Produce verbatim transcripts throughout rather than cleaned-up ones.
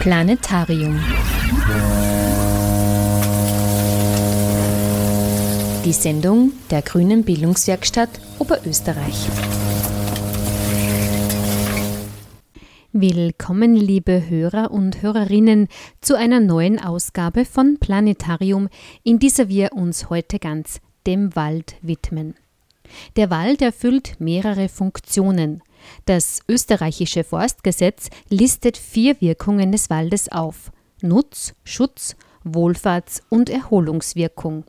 Planetarium. Die Sendung der Grünen Bildungswerkstatt Oberösterreich. Willkommen, liebe Hörer und Hörerinnen, zu einer neuen Ausgabe von Planetarium, in dieser wir uns heute ganz dem Wald widmen. Der Wald erfüllt mehrere Funktionen. Das österreichische Forstgesetz listet vier Wirkungen des Waldes auf: Nutz-, Schutz-, Wohlfahrts- und Erholungswirkung.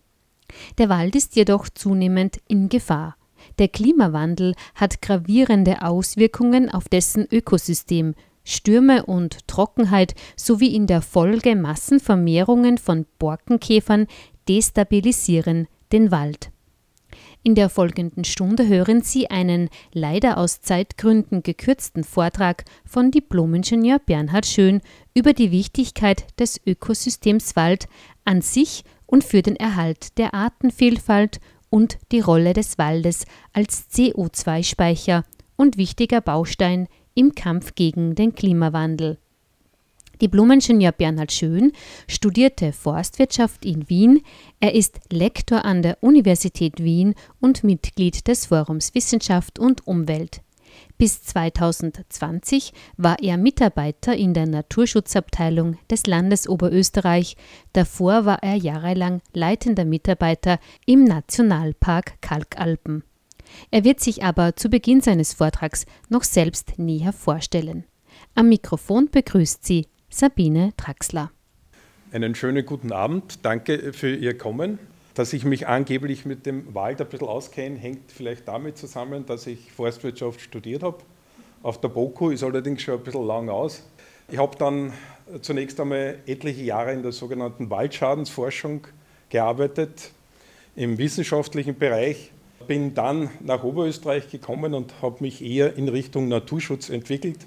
Der Wald ist jedoch zunehmend in Gefahr. Der Klimawandel hat gravierende Auswirkungen auf dessen Ökosystem. Stürme und Trockenheit sowie in der Folge Massenvermehrungen von Borkenkäfern destabilisieren den Wald. In der folgenden Stunde hören Sie einen leider aus Zeitgründen gekürzten Vortrag von Diplomingenieur Bernhard Schön über die Wichtigkeit des Ökosystems Wald an sich und für den Erhalt der Artenvielfalt und die Rolle des Waldes als C O zwei Speicher und wichtiger Baustein im Kampf gegen den Klimawandel. Diplomingenieur Bernhard Schön studierte Forstwirtschaft in Wien. Er ist Lektor an der Universität Wien und Mitglied des Forums Wissenschaft und Umwelt. Bis zweitausendzwanzig war er Mitarbeiter in der Naturschutzabteilung des Landes Oberösterreich. Davor war er jahrelang leitender Mitarbeiter im Nationalpark Kalkalpen. Er wird sich aber zu Beginn seines Vortrags noch selbst näher vorstellen. Am Mikrofon begrüßt Sie Sabine Traxler. Einen schönen guten Abend, danke für Ihr Kommen. Dass ich mich angeblich mit dem Wald ein bisschen auskenne, hängt vielleicht damit zusammen, dass ich Forstwirtschaft studiert habe. Auf der BOKU, ist allerdings schon ein bisschen lang aus. Ich habe dann zunächst einmal etliche Jahre in der sogenannten Waldschadensforschung gearbeitet, im wissenschaftlichen Bereich. Bin dann nach Oberösterreich gekommen und habe mich eher in Richtung Naturschutz entwickelt.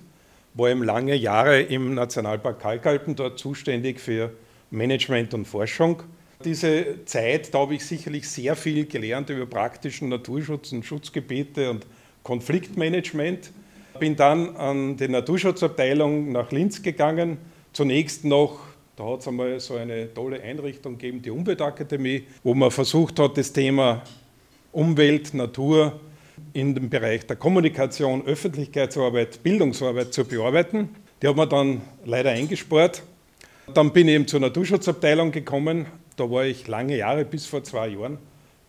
War eben lange Jahre im Nationalpark Kalkalpen dort zuständig für Management und Forschung. Diese Zeit, da habe ich sicherlich sehr viel gelernt über praktischen Naturschutz und Schutzgebiete und Konfliktmanagement. Bin dann an die Naturschutzabteilung nach Linz gegangen. Zunächst noch, da hat es einmal so eine tolle Einrichtung gegeben, die Umweltakademie, wo man versucht hat, das Thema Umwelt, Natur in dem Bereich der Kommunikation, Öffentlichkeitsarbeit, Bildungsarbeit zu bearbeiten. Die hat man dann leider eingespart. Dann bin ich eben zur Naturschutzabteilung gekommen. Da war ich lange Jahre, bis vor zwei Jahren.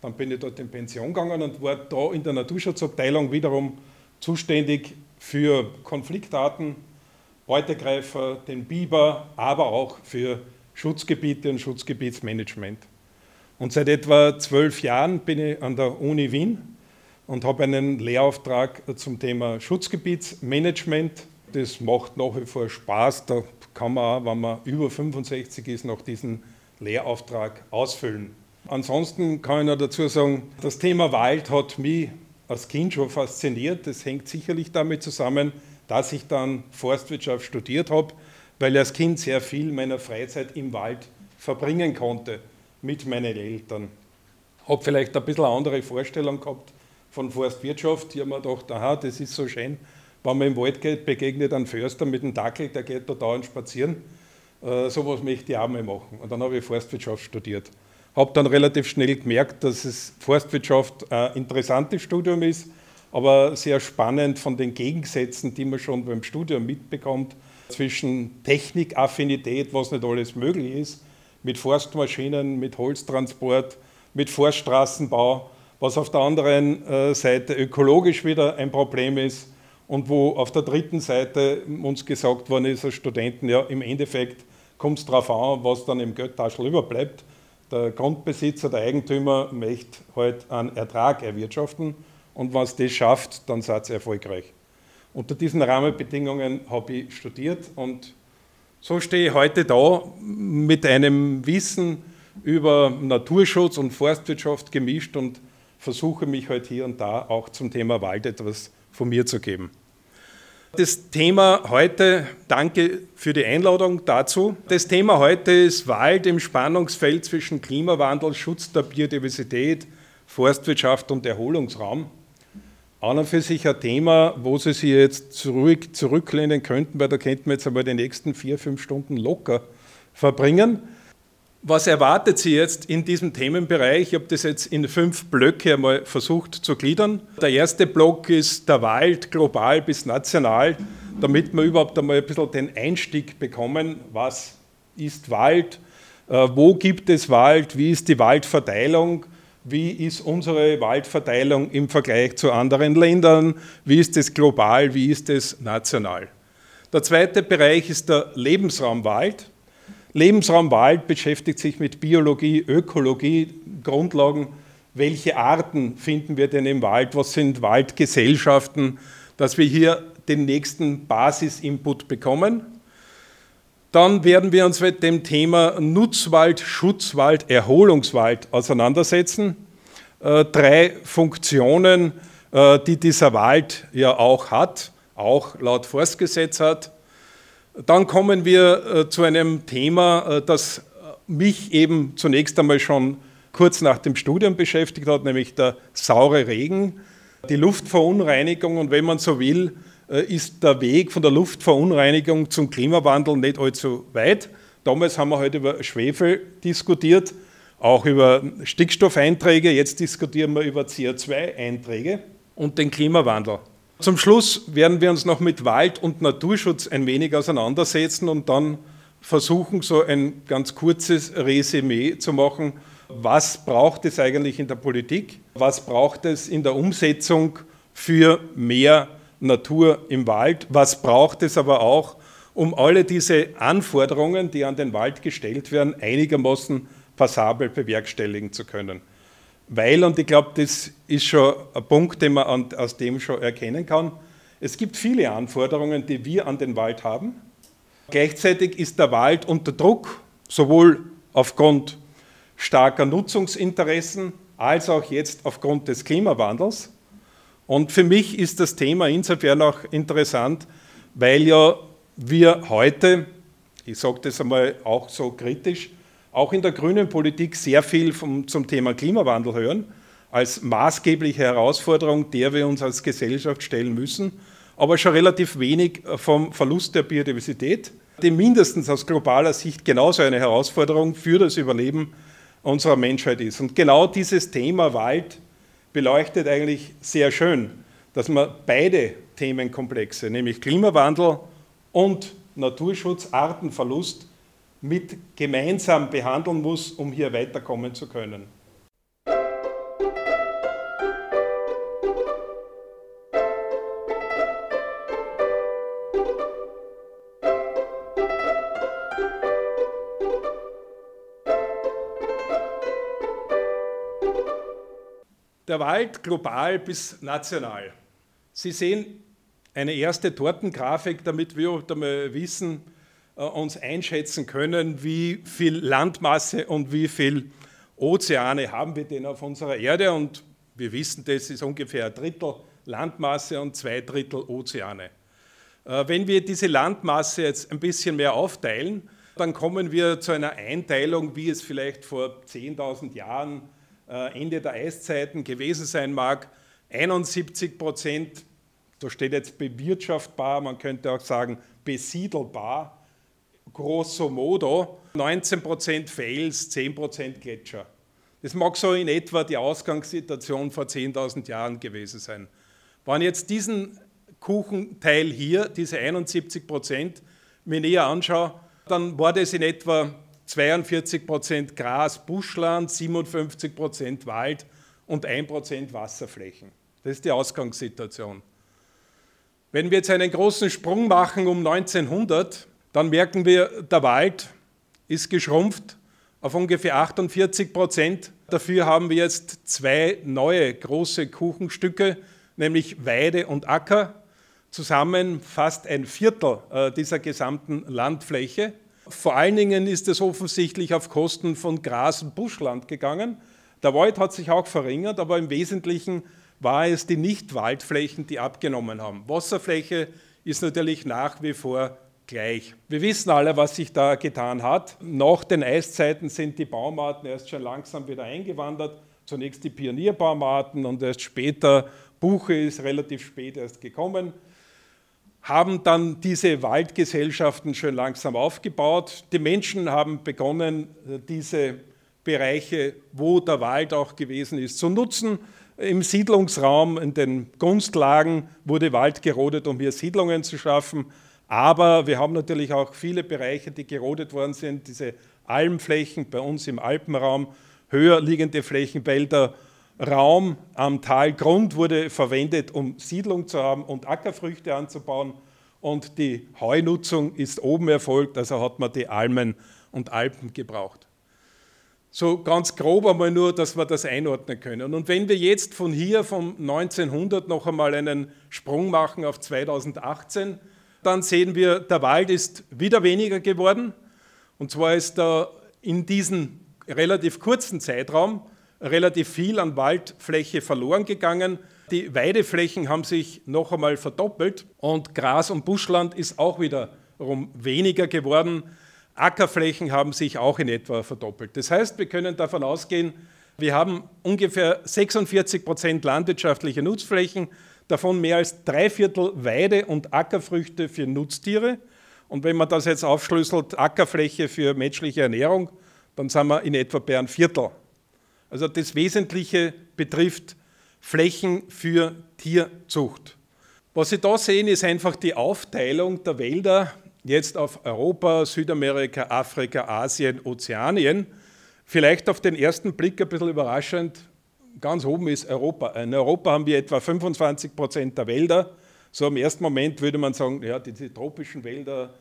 Dann bin ich dort in Pension gegangen und war da in der Naturschutzabteilung wiederum zuständig für Konfliktarten, Beutegreifer, den Biber, aber auch für Schutzgebiete und Schutzgebietsmanagement. Und seit etwa zwölf Jahren bin ich an der Uni Wien und habe einen Lehrauftrag zum Thema Schutzgebietsmanagement. Das macht nach wie vor Spaß. Da kann man auch, wenn man über fünfundsechzig ist, noch diesen Lehrauftrag ausfüllen. Ansonsten kann ich noch dazu sagen, das Thema Wald hat mich als Kind schon fasziniert. Das hängt sicherlich damit zusammen, dass ich dann Forstwirtschaft studiert habe, weil ich als Kind sehr viel meiner Freizeit im Wald verbringen konnte mit meinen Eltern. Ich habe vielleicht ein bisschen eine andere Vorstellung gehabt von Forstwirtschaft. Ich habe mir gedacht, aha, das ist so schön, wenn man im Wald geht, begegnet ein Förster mit einem Dackel, der geht da dauernd spazieren. So was möchte ich auch mal machen. Und dann habe ich Forstwirtschaft studiert. Habe dann relativ schnell gemerkt, dass es Forstwirtschaft ein interessantes Studium ist, aber sehr spannend von den Gegensätzen, die man schon beim Studium mitbekommt, zwischen Technikaffinität, was nicht alles möglich ist, mit Forstmaschinen, mit Holztransport, mit Forststraßenbau, was auf der anderen Seite ökologisch wieder ein Problem ist und wo auf der dritten Seite uns gesagt worden ist als Studenten, ja, im Endeffekt kommt es darauf an, was dann im Geldtaschel überbleibt. Der Grundbesitzer, der Eigentümer möchte halt einen Ertrag erwirtschaften und wenn es das schafft, dann seid ihr erfolgreich. Unter diesen Rahmenbedingungen habe ich studiert und so stehe ich heute da mit einem Wissen über Naturschutz und Forstwirtschaft gemischt und versuche mich halt hier und da auch zum Thema Wald etwas von mir zu geben. Das Thema heute, danke für die Einladung dazu. Das Thema heute ist Wald im Spannungsfeld zwischen Klimawandel, Schutz der Biodiversität, Forstwirtschaft und Erholungsraum. an und für sich ein Thema, wo Sie sich jetzt zurück, zurücklehnen könnten, weil da könnten wir jetzt einmal die nächsten vier, fünf Stunden locker verbringen. Was erwartet Sie jetzt in diesem Themenbereich? Ich habe das jetzt in fünf Blöcke einmal versucht zu gliedern. Der erste Block ist der Wald, global bis national, damit wir überhaupt einmal ein bisschen den Einstieg bekommen, was ist Wald, wo gibt es Wald, wie ist die Waldverteilung, wie ist unsere Waldverteilung im Vergleich zu anderen Ländern, wie ist es global, wie ist es national. Der zweite Bereich ist der Lebensraum Wald. Lebensraum Wald beschäftigt sich mit Biologie, Ökologie, Grundlagen, welche Arten finden wir denn im Wald, was sind Waldgesellschaften, dass wir hier den nächsten Basisinput bekommen. Dann werden wir uns mit dem Thema Nutzwald, Schutzwald, Erholungswald auseinandersetzen. Äh, drei Funktionen, äh, die dieser Wald ja auch hat, auch laut Forstgesetz hat. Dann kommen wir äh, zu einem Thema, äh, das mich eben zunächst einmal schon kurz nach dem Studium beschäftigt hat, nämlich der saure Regen, die Luftverunreinigung und wenn man so will, äh, ist der Weg von der Luftverunreinigung zum Klimawandel nicht allzu weit. Damals haben wir heute halt über Schwefel diskutiert, auch über Stickstoffeinträge, jetzt diskutieren wir über C O zwei Einträge und den Klimawandel. Zum Schluss werden wir uns noch mit Wald- und Naturschutz ein wenig auseinandersetzen und dann versuchen, so ein ganz kurzes Resümee zu machen. Was braucht es eigentlich in der Politik? Was braucht es in der Umsetzung für mehr Natur im Wald? Was braucht es aber auch, um alle diese Anforderungen, die an den Wald gestellt werden, einigermaßen passabel bewerkstelligen zu können? Weil, und ich glaube, das ist schon ein Punkt, den man aus dem schon erkennen kann, es gibt viele Anforderungen, die wir an den Wald haben. Gleichzeitig ist der Wald unter Druck, sowohl aufgrund starker Nutzungsinteressen, als auch jetzt aufgrund des Klimawandels. Und für mich ist das Thema insofern auch interessant, weil ja wir heute, ich sage das einmal auch so kritisch, auch in der grünen Politik sehr viel vom, zum Thema Klimawandel hören, als maßgebliche Herausforderung, der wir uns als Gesellschaft stellen müssen, aber schon relativ wenig vom Verlust der Biodiversität, die mindestens aus globaler Sicht genauso eine Herausforderung für das Überleben unserer Menschheit ist. Und genau dieses Thema Wald beleuchtet eigentlich sehr schön, dass man beide Themenkomplexe, nämlich Klimawandel und Naturschutz, Artenverlust, mit gemeinsam behandeln muss, um hier weiterkommen zu können. Der Wald global bis national. Sie sehen eine erste Tortengrafik, damit wir einmal wissen, uns einschätzen können, wie viel Landmasse und wie viel Ozeane haben wir denn auf unserer Erde. Und wir wissen, das ist ungefähr ein Drittel Landmasse und zwei Drittel Ozeane. Wenn wir diese Landmasse jetzt ein bisschen mehr aufteilen, dann kommen wir zu einer Einteilung, wie es vielleicht vor zehntausend Jahren, Ende der Eiszeiten gewesen sein mag. einundsiebzig Prozent, da steht jetzt bewirtschaftbar, man könnte auch sagen besiedelbar, grosso modo, neunzehn Prozent Fels, zehn Prozent Gletscher. Das mag so in etwa die Ausgangssituation vor zehntausend Jahren gewesen sein. Wenn ich jetzt diesen Kuchenteil hier, diese einundsiebzig Prozent, mir näher anschaue, dann war das in etwa zweiundvierzig Prozent Gras, Buschland, siebenundfünfzig Prozent Wald und ein Prozent Wasserflächen. Das ist die Ausgangssituation. Wenn wir jetzt einen großen Sprung machen um neunzehnhundert, dann merken wir, der Wald ist geschrumpft auf ungefähr achtundvierzig Prozent. Dafür haben wir jetzt zwei neue große Kuchenstücke, nämlich Weide und Acker, zusammen fast ein Viertel dieser gesamten Landfläche. Vor allen Dingen ist es offensichtlich auf Kosten von Gras und Buschland gegangen. Der Wald hat sich auch verringert, aber im Wesentlichen war es die Nicht-Waldflächen, die abgenommen haben. Wasserfläche ist natürlich nach wie vor gleich. Wir wissen alle, was sich da getan hat. Nach den Eiszeiten sind die Baumarten erst schon langsam wieder eingewandert. Zunächst die Pionierbaumarten und erst später Buche ist relativ spät erst gekommen, haben dann diese Waldgesellschaften schon langsam aufgebaut. Die Menschen haben begonnen, diese Bereiche, wo der Wald auch gewesen ist, zu nutzen. Im Siedlungsraum, in den Gunstlagen wurde Wald gerodet, um hier Siedlungen zu schaffen. Aber wir haben natürlich auch viele Bereiche, die gerodet worden sind, diese Almflächen bei uns im Alpenraum, höher liegende Flächen, Wälder, Raum am Talgrund wurde verwendet, um Siedlung zu haben und Ackerfrüchte anzubauen, und die Heunutzung ist oben erfolgt, also hat man die Almen und Alpen gebraucht. So ganz grob einmal nur, dass wir das einordnen können. Und wenn wir jetzt von hier, vom neunzehnhundert, noch einmal einen Sprung machen auf zweitausendachtzehn, dann sehen wir, der Wald ist wieder weniger geworden, und zwar ist da in diesem relativ kurzen Zeitraum relativ viel an Waldfläche verloren gegangen. Die Weideflächen haben sich noch einmal verdoppelt und Gras- und Buschland ist auch wiederum weniger geworden. Ackerflächen haben sich auch in etwa verdoppelt. Das heißt, wir können davon ausgehen, wir haben ungefähr sechsundvierzig Prozent landwirtschaftliche Nutzflächen, davon mehr als drei Viertel Weide und Ackerfrüchte für Nutztiere. Und wenn man das jetzt aufschlüsselt, Ackerfläche für menschliche Ernährung, dann sind wir in etwa bei einem Viertel. Also das Wesentliche betrifft Flächen für Tierzucht. Was Sie da sehen, ist einfach die Aufteilung der Wälder jetzt auf Europa, Südamerika, Afrika, Asien, Ozeanien. Vielleicht auf den ersten Blick ein bisschen überraschend, ganz oben ist Europa. In Europa haben wir etwa fünfundzwanzig Prozent der Wälder. So im ersten Moment würde man sagen, ja, diese tropischen Wälder,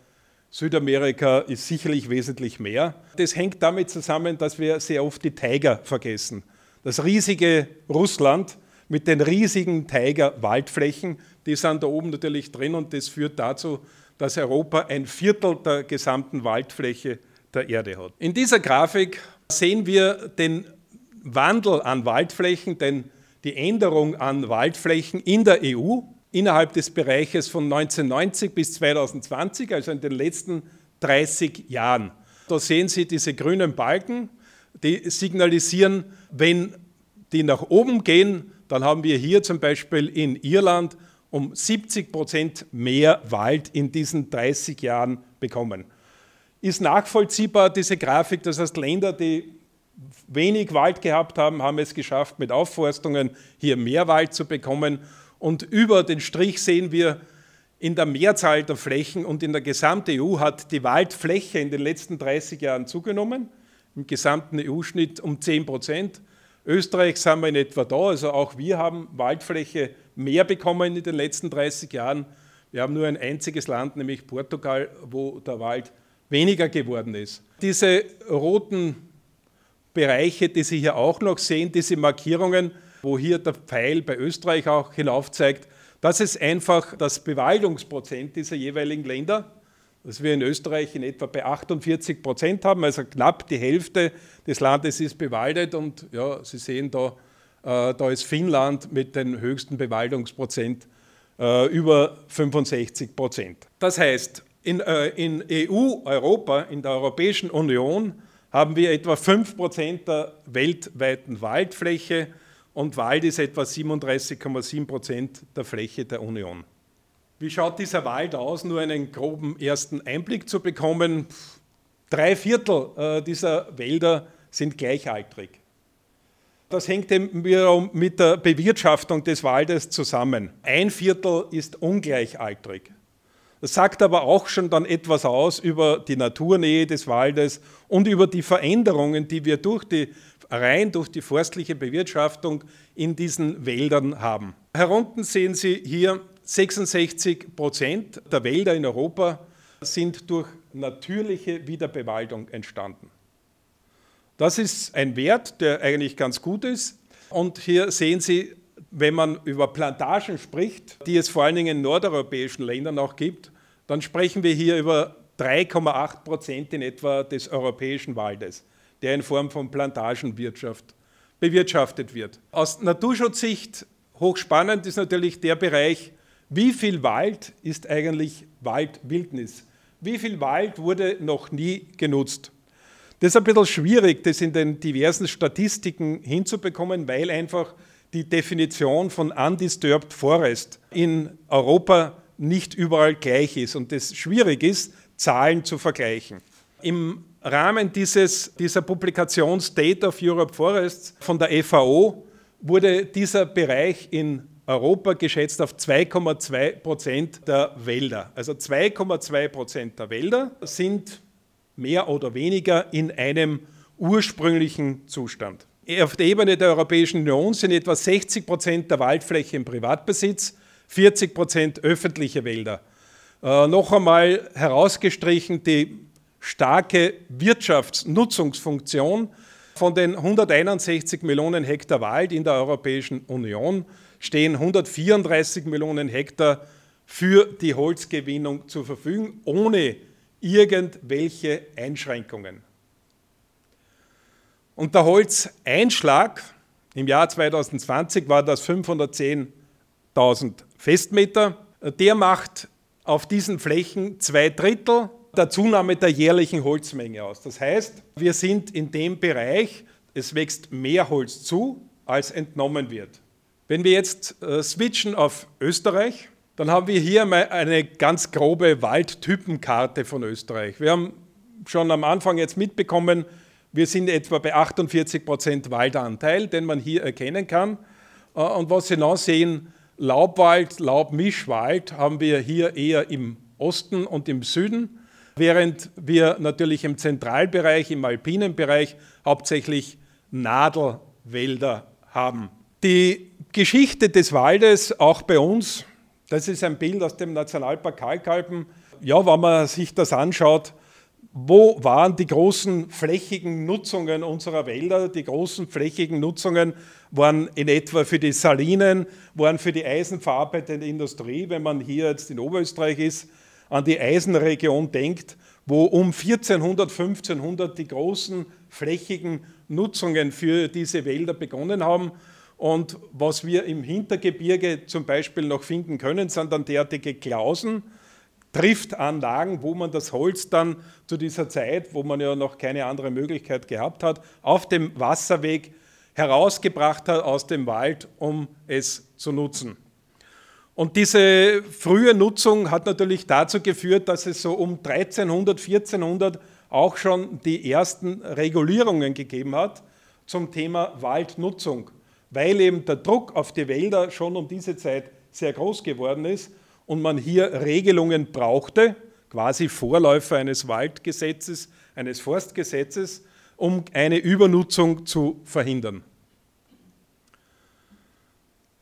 Südamerika ist sicherlich wesentlich mehr. Das hängt damit zusammen, dass wir sehr oft die Taiga vergessen. Das riesige Russland mit den riesigen Taiga-Waldflächen, die sind da oben natürlich drin, und das führt dazu, dass Europa ein Viertel der gesamten Waldfläche der Erde hat. In dieser Grafik sehen wir den Wandel an Waldflächen, denn die Änderung an Waldflächen in der E U innerhalb des Bereiches von neunzehnhundertneunzig bis zweitausendzwanzig, also in den letzten dreißig Jahren. Da sehen Sie diese grünen Balken, die signalisieren, wenn die nach oben gehen, dann haben wir hier zum Beispiel in Irland um siebzig Prozent mehr Wald in diesen dreißig Jahren bekommen. Ist nachvollziehbar, diese Grafik, das heißt, Länder, die wenig Wald gehabt haben, haben es geschafft, mit Aufforstungen hier mehr Wald zu bekommen. Und über den Strich sehen wir, in der Mehrzahl der Flächen und in der gesamten E U hat die Waldfläche in den letzten dreißig Jahren zugenommen, im gesamten E U-Schnitt um zehn Prozent. Österreich sind wir in etwa da, also auch wir haben Waldfläche mehr bekommen in den letzten dreißig Jahren. Wir haben nur ein einziges Land, nämlich Portugal, wo der Wald weniger geworden ist. Diese roten Bereiche, die Sie hier auch noch sehen, diese Markierungen, wo hier der Pfeil bei Österreich auch hinauf zeigt, das ist einfach das Bewaldungsprozent dieser jeweiligen Länder, das wir in Österreich in etwa bei achtundvierzig Prozent haben, also knapp die Hälfte des Landes ist bewaldet, und ja, Sie sehen da, äh, da ist Finnland mit dem höchsten Bewaldungsprozent, äh, über fünfundsechzig Prozent. Das heißt, in, äh, in E U, Europa, in der Europäischen Union haben wir etwa fünf Prozent der weltweiten Waldfläche, und Wald ist etwa siebenunddreißig Komma sieben Prozent der Fläche der Union. Wie schaut dieser Wald aus? Nur einen groben ersten Einblick zu bekommen. Drei Viertel dieser Wälder sind gleichaltrig. Das hängt eben wiederum mit der Bewirtschaftung des Waldes zusammen. Ein Viertel ist ungleichaltrig. Das sagt aber auch schon dann etwas aus über die Naturnähe des Waldes und über die Veränderungen, die wir durch die rein durch die forstliche Bewirtschaftung in diesen Wäldern haben. Herunten sehen Sie hier, sechsundsechzig Prozent der Wälder in Europa sind durch natürliche Wiederbewaldung entstanden. Das ist ein Wert, der eigentlich ganz gut ist. Und hier sehen Sie, wenn man über Plantagen spricht, die es vor allen Dingen in nordeuropäischen Ländern auch gibt, dann sprechen wir hier über drei Komma acht Prozent in etwa des europäischen Waldes, der in Form von Plantagenwirtschaft bewirtschaftet wird. Aus Naturschutzsicht hochspannend ist natürlich der Bereich, wie viel Wald ist eigentlich Waldwildnis? Wie viel Wald wurde noch nie genutzt? Das ist ein bisschen schwierig, das in den diversen Statistiken hinzubekommen, weil einfach die Definition von undisturbed forest in Europa nicht überall gleich ist und es schwierig ist, Zahlen zu vergleichen. Im Rahmen dieses, dieser Publikation State of Europe Forests von der F A O wurde dieser Bereich in Europa geschätzt auf zwei Komma zwei Prozent der Wälder. Also zwei Komma zwei Prozent der Wälder sind mehr oder weniger in einem ursprünglichen Zustand. Auf der Ebene der Europäischen Union sind etwa sechzig Prozent der Waldfläche im Privatbesitz, vierzig Prozent öffentliche Wälder. Äh, noch einmal herausgestrichen die starke Wirtschaftsnutzungsfunktion von den hunderteinundsechzig Millionen Hektar Wald in der Europäischen Union stehen hundertvierunddreißig Millionen Hektar für die Holzgewinnung zur Verfügung, ohne irgendwelche Einschränkungen. Und der Holzeinschlag im Jahr zwanzig zwanzig war das fünfhundertzehntausend Festmeter. Der macht auf diesen Flächen zwei Drittel der Zunahme der jährlichen Holzmenge aus. Das heißt, wir sind in dem Bereich, es wächst mehr Holz zu, als entnommen wird. Wenn wir jetzt äh, switchen auf Österreich, dann haben wir hier mal eine ganz grobe Waldtypenkarte von Österreich. Wir haben schon am Anfang jetzt mitbekommen, wir sind etwa bei achtundvierzig Prozent Waldanteil, den man hier erkennen kann. Äh, und was Sie noch sehen, Laubwald, Laubmischwald haben wir hier eher im Osten und im Süden. Während wir natürlich im Zentralbereich, im alpinen Bereich hauptsächlich Nadelwälder haben. Die Geschichte des Waldes, auch bei uns, das ist ein Bild aus dem Nationalpark Kalkalpen. Ja, wenn man sich das anschaut, wo waren die großen flächigen Nutzungen unserer Wälder? Die großen flächigen Nutzungen waren in etwa für die Salinen, waren für die eisenverarbeitende Industrie, wenn man hier jetzt in Oberösterreich ist, an die Eisenregion denkt, wo um vierzehnhundert, fünfzehnhundert die großen flächigen Nutzungen für diese Wälder begonnen haben. Und was wir im Hintergebirge zum Beispiel noch finden können, sind dann derartige Klausen, Driftanlagen, wo man das Holz dann zu dieser Zeit, wo man ja noch keine andere Möglichkeit gehabt hat, auf dem Wasserweg herausgebracht hat aus dem Wald, um es zu nutzen. Und diese frühe Nutzung hat natürlich dazu geführt, dass es so um dreizehnhundert, vierzehnhundert auch schon die ersten Regulierungen gegeben hat zum Thema Waldnutzung, weil eben der Druck auf die Wälder schon um diese Zeit sehr groß geworden ist und man hier Regelungen brauchte, quasi Vorläufer eines Waldgesetzes, eines Forstgesetzes, um eine Übernutzung zu verhindern.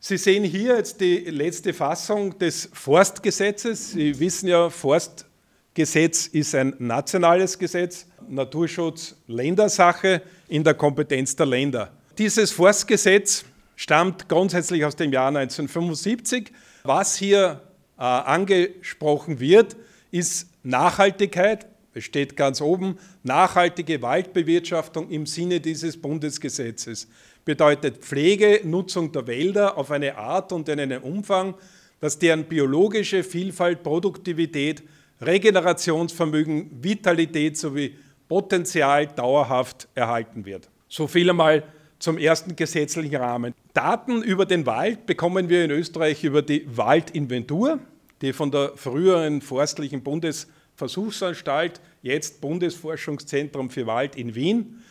Sie sehen hier jetzt die letzte Fassung des Forstgesetzes. Sie wissen ja, Forstgesetz ist ein nationales Gesetz, Naturschutz Ländersache in der Kompetenz der Länder. Dieses Forstgesetz stammt grundsätzlich aus dem Jahr neunzehnhundertfünfundsiebzig. Was hier äh, angesprochen wird, ist Nachhaltigkeit. Es steht ganz oben, nachhaltige Waldbewirtschaftung im Sinne dieses Bundesgesetzes. Bedeutet Pflege, Nutzung der Wälder auf eine Art und in einem Umfang, dass deren biologische Vielfalt, Produktivität, Regenerationsvermögen, Vitalität sowie Potenzial dauerhaft erhalten wird. So viel einmal zum ersten gesetzlichen Rahmen. Daten über den Wald bekommen wir in Österreich über die Waldinventur, die von der früheren forstlichen Bundesversuchsanstalt, jetzt Bundesforschungszentrum für Wald in Wien,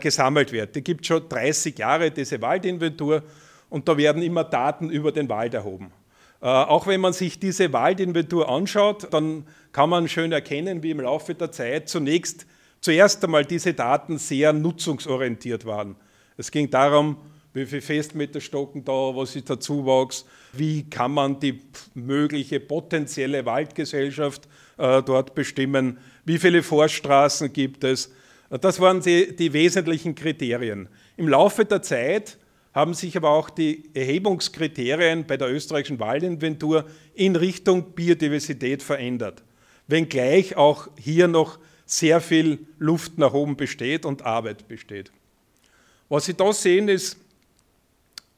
gesammelt wird. Die gibt schon dreißig Jahre, diese Waldinventur, und da werden immer Daten über den Wald erhoben. Äh, auch wenn man sich diese Waldinventur anschaut, dann kann man schön erkennen, wie im Laufe der Zeit zunächst, zuerst einmal diese Daten sehr nutzungsorientiert waren. Es ging darum, wie viele Festmeter stocken da, was ist der Zuwachs, wie kann man die mögliche potenzielle Waldgesellschaft äh, dort bestimmen, wie viele Forststraßen gibt es. Das waren die, die wesentlichen Kriterien. Im Laufe der Zeit haben sich aber auch die Erhebungskriterien bei der österreichischen Waldinventur in Richtung Biodiversität verändert, wenngleich auch hier noch sehr viel Luft nach oben besteht und Arbeit besteht. Was Sie da sehen, ist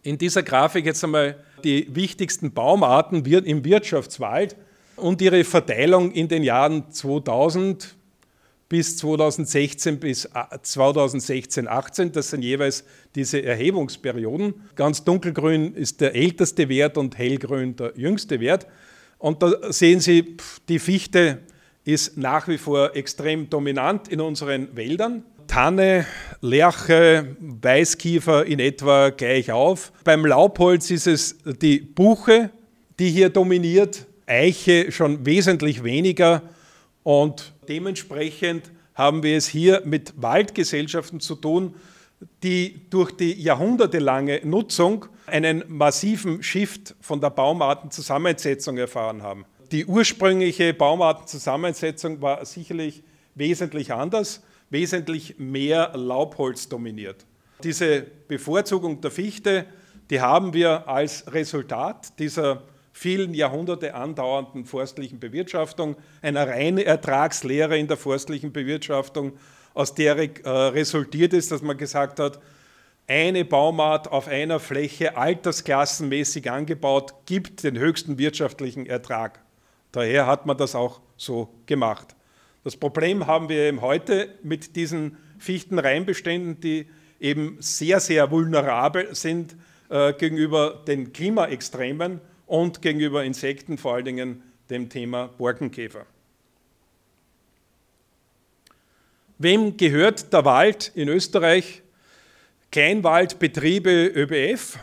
in dieser Grafik jetzt einmal die wichtigsten Baumarten im Wirtschaftswald und ihre Verteilung in den Jahren zweitausend bis zweitausendsechzehn bis zweitausendsechzehn achtzehn. Das sind jeweils diese Erhebungsperioden. Ganz dunkelgrün ist der älteste Wert und hellgrün der jüngste Wert. Und da sehen Sie, die Fichte ist nach wie vor extrem dominant in unseren Wäldern. Tanne, Lärche, Weißkiefer in etwa gleich auf. Beim Laubholz ist es die Buche, die hier dominiert, Eiche schon wesentlich weniger. Und dementsprechend haben wir es hier mit Waldgesellschaften zu tun, die durch die jahrhundertelange Nutzung einen massiven Shift von der Baumartenzusammensetzung erfahren haben. Die ursprüngliche Baumartenzusammensetzung war sicherlich wesentlich anders, wesentlich mehr Laubholz dominiert. Diese Bevorzugung der Fichte, die haben wir als Resultat dieser vielen Jahrhunderte andauernden forstlichen Bewirtschaftung, einer reinen Ertragslehre in der forstlichen Bewirtschaftung, aus der äh, resultiert ist, dass man gesagt hat, eine Baumart auf einer Fläche altersklassenmäßig angebaut, gibt den höchsten wirtschaftlichen Ertrag. Daher hat man das auch so gemacht. Das Problem haben wir eben heute mit diesen Fichtenreinbeständen, die eben sehr, sehr vulnerabel sind äh, gegenüber den Klimaextremen und gegenüber Insekten, vor allen Dingen dem Thema Borkenkäfer. Wem gehört der Wald in Österreich? Kleinwaldbetriebe Ö B F.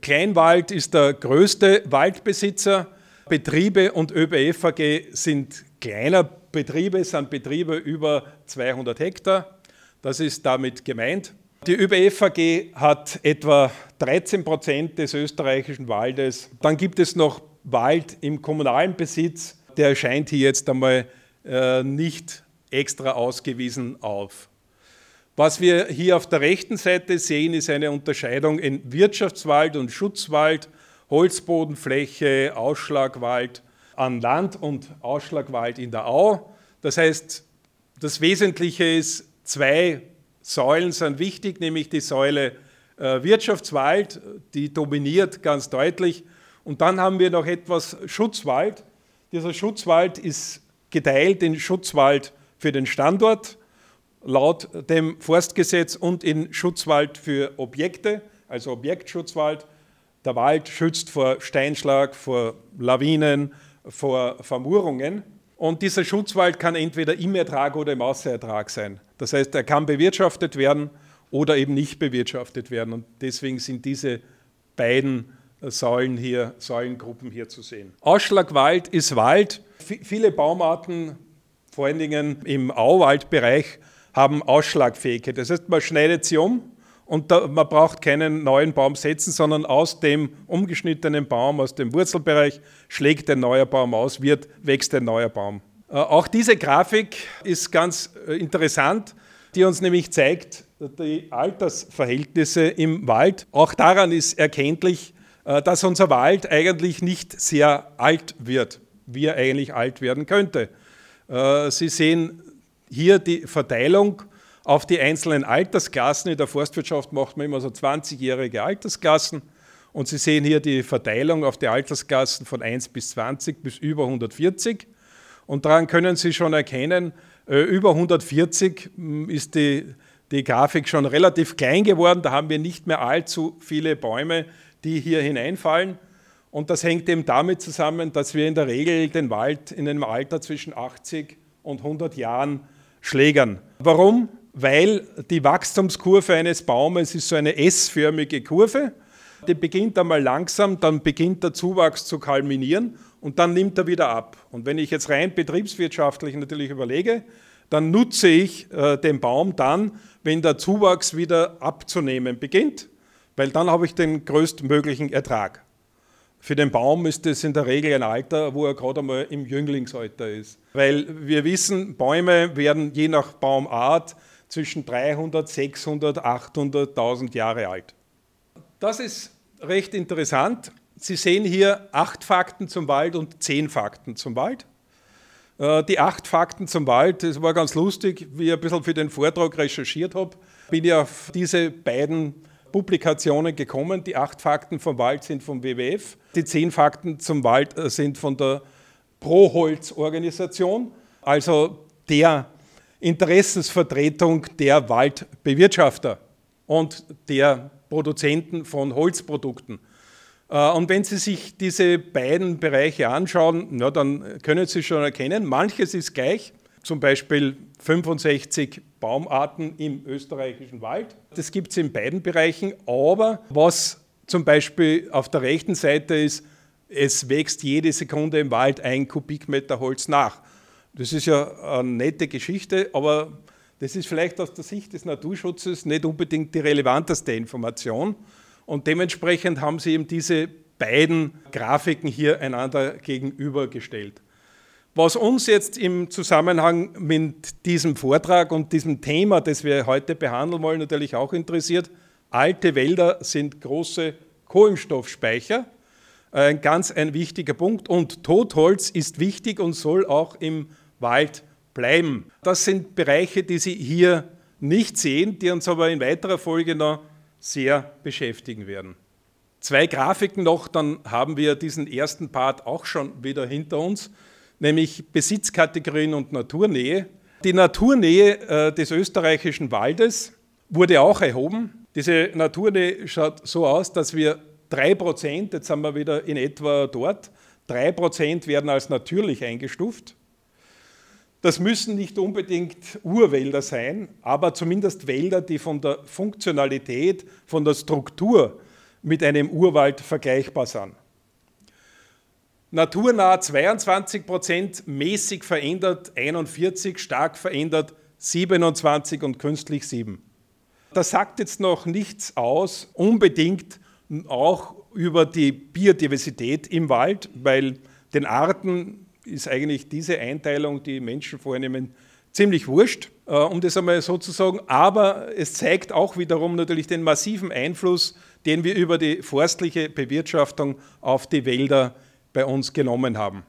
Kleinwald ist der größte Waldbesitzer. Betriebe und Ö B F A G sind kleiner Betriebe, sind Betriebe über zweihundert Hektar. Das ist damit gemeint. Die Ö B F A G hat etwa dreizehn Prozent des österreichischen Waldes. Dann gibt es noch Wald im kommunalen Besitz. Der erscheint hier jetzt einmal äh, nicht extra ausgewiesen auf. Was wir hier auf der rechten Seite sehen, ist eine Unterscheidung in Wirtschaftswald und Schutzwald, Holzbodenfläche, Ausschlagwald an Land und Ausschlagwald in der Au. Das heißt, das Wesentliche ist, zwei Säulen sind wichtig, nämlich die Säule äh, Wirtschaftswald, die dominiert ganz deutlich. Und dann haben wir noch etwas Schutzwald. Dieser Schutzwald ist geteilt in Schutzwald für den Standort laut dem Forstgesetz und in Schutzwald für Objekte, also Objektschutzwald. Der Wald schützt vor Steinschlag, vor Lawinen, vor Vermurungen. Und dieser Schutzwald kann entweder im Ertrag oder im Außerertrag sein. Das heißt, er kann bewirtschaftet werden oder eben nicht bewirtschaftet werden. Und deswegen sind diese beiden Säulen hier, Säulengruppen hier zu sehen. Ausschlagwald ist Wald. F- viele Baumarten, vor allen Dingen im Auwaldbereich, haben Ausschlagfähigkeit. Das heißt, man schneidet sie um und da, man braucht keinen neuen Baum setzen, sondern aus dem umgeschnittenen Baum, aus dem Wurzelbereich, schlägt ein neuer Baum aus, wird, wächst ein neuer Baum. Äh, auch diese Grafik ist ganz äh, interessant, die uns nämlich zeigt, die Altersverhältnisse im Wald. Auch daran ist erkenntlich, äh, dass unser Wald eigentlich nicht sehr alt wird, wie er eigentlich alt werden könnte. Äh, Sie sehen hier die Verteilung auf die einzelnen Altersklassen. In der Forstwirtschaft macht man immer so zwanzigjährige Altersklassen. Und Sie sehen hier die Verteilung auf die Altersklassen von eins bis zwanzig bis über hundertvierzig. Und daran können Sie schon erkennen, über hundertvierzig ist die, die Grafik schon relativ klein geworden. Da haben wir nicht mehr allzu viele Bäume, die hier hineinfallen. Und das hängt eben damit zusammen, dass wir in der Regel den Wald in einem Alter zwischen achtzig und hundert Jahren schlägern. Warum? Weil die Wachstumskurve eines Baumes ist so eine S-förmige Kurve. Die beginnt einmal langsam, dann beginnt der Zuwachs zu kulminieren und dann nimmt er wieder ab. Und wenn ich jetzt rein betriebswirtschaftlich natürlich überlege, dann nutze ich äh, den Baum dann, wenn der Zuwachs wieder abzunehmen beginnt, weil dann habe ich den größtmöglichen Ertrag. Für den Baum ist das in der Regel ein Alter, wo er gerade einmal im Jünglingsalter ist. Weil wir wissen, Bäume werden je nach Baumart zwischen dreihundert, sechshundert, achthunderttausend Jahre alt. Das ist recht interessant. Sie sehen hier acht Fakten zum Wald und zehn Fakten zum Wald. Die acht Fakten zum Wald, das war ganz lustig, wie ich ein bisschen für den Vortrag recherchiert habe, bin ich auf diese beiden Publikationen gekommen. Die acht Fakten vom Wald sind vom W W F, die zehn Fakten zum Wald sind von der Pro-Holz-Organisation, also der Interessensvertretung der Waldbewirtschafter und der Produzenten von Holzprodukten. Und wenn Sie sich diese beiden Bereiche anschauen, na, dann können Sie schon erkennen, manches ist gleich, zum Beispiel fünfundsechzig Baumarten im österreichischen Wald. Das gibt es in beiden Bereichen, aber was zum Beispiel auf der rechten Seite ist, es wächst jede Sekunde im Wald ein Kubikmeter Holz nach. Das ist ja eine nette Geschichte, aber das ist vielleicht aus der Sicht des Naturschutzes nicht unbedingt die relevanteste Information. Und dementsprechend haben sie eben diese beiden Grafiken hier einander gegenübergestellt. Was uns jetzt im Zusammenhang mit diesem Vortrag und diesem Thema, das wir heute behandeln wollen, natürlich auch interessiert, alte Wälder sind große Kohlenstoffspeicher, ein ganz ein wichtiger Punkt. Und Totholz ist wichtig und soll auch im Wald bleiben. Das sind Bereiche, die Sie hier nicht sehen, die uns aber in weiterer Folge noch sehr beschäftigen werden. Zwei Grafiken noch, dann haben wir diesen ersten Part auch schon wieder hinter uns, nämlich Besitzkategorien und Naturnähe. Die Naturnähe des österreichischen Waldes wurde auch erhoben. Diese Naturnähe schaut so aus, dass wir drei Prozent, jetzt sind wir wieder in etwa dort, drei Prozent werden als natürlich eingestuft. Das müssen nicht unbedingt Urwälder sein, aber zumindest Wälder, die von der Funktionalität, von der Struktur mit einem Urwald vergleichbar sind. Naturnah zweiundzwanzig Prozent, mäßig verändert einundvierzig Prozent, stark verändert siebenundzwanzig Prozent und künstlich sieben Prozent. Das sagt jetzt noch nichts aus, unbedingt auch über die Biodiversität im Wald, weil den Arten ist eigentlich diese Einteilung, die Menschen vornehmen, ziemlich wurscht, um das einmal so zu sagen. Aber es zeigt auch wiederum natürlich den massiven Einfluss, den wir über die forstliche Bewirtschaftung auf die Wälder bei uns genommen haben.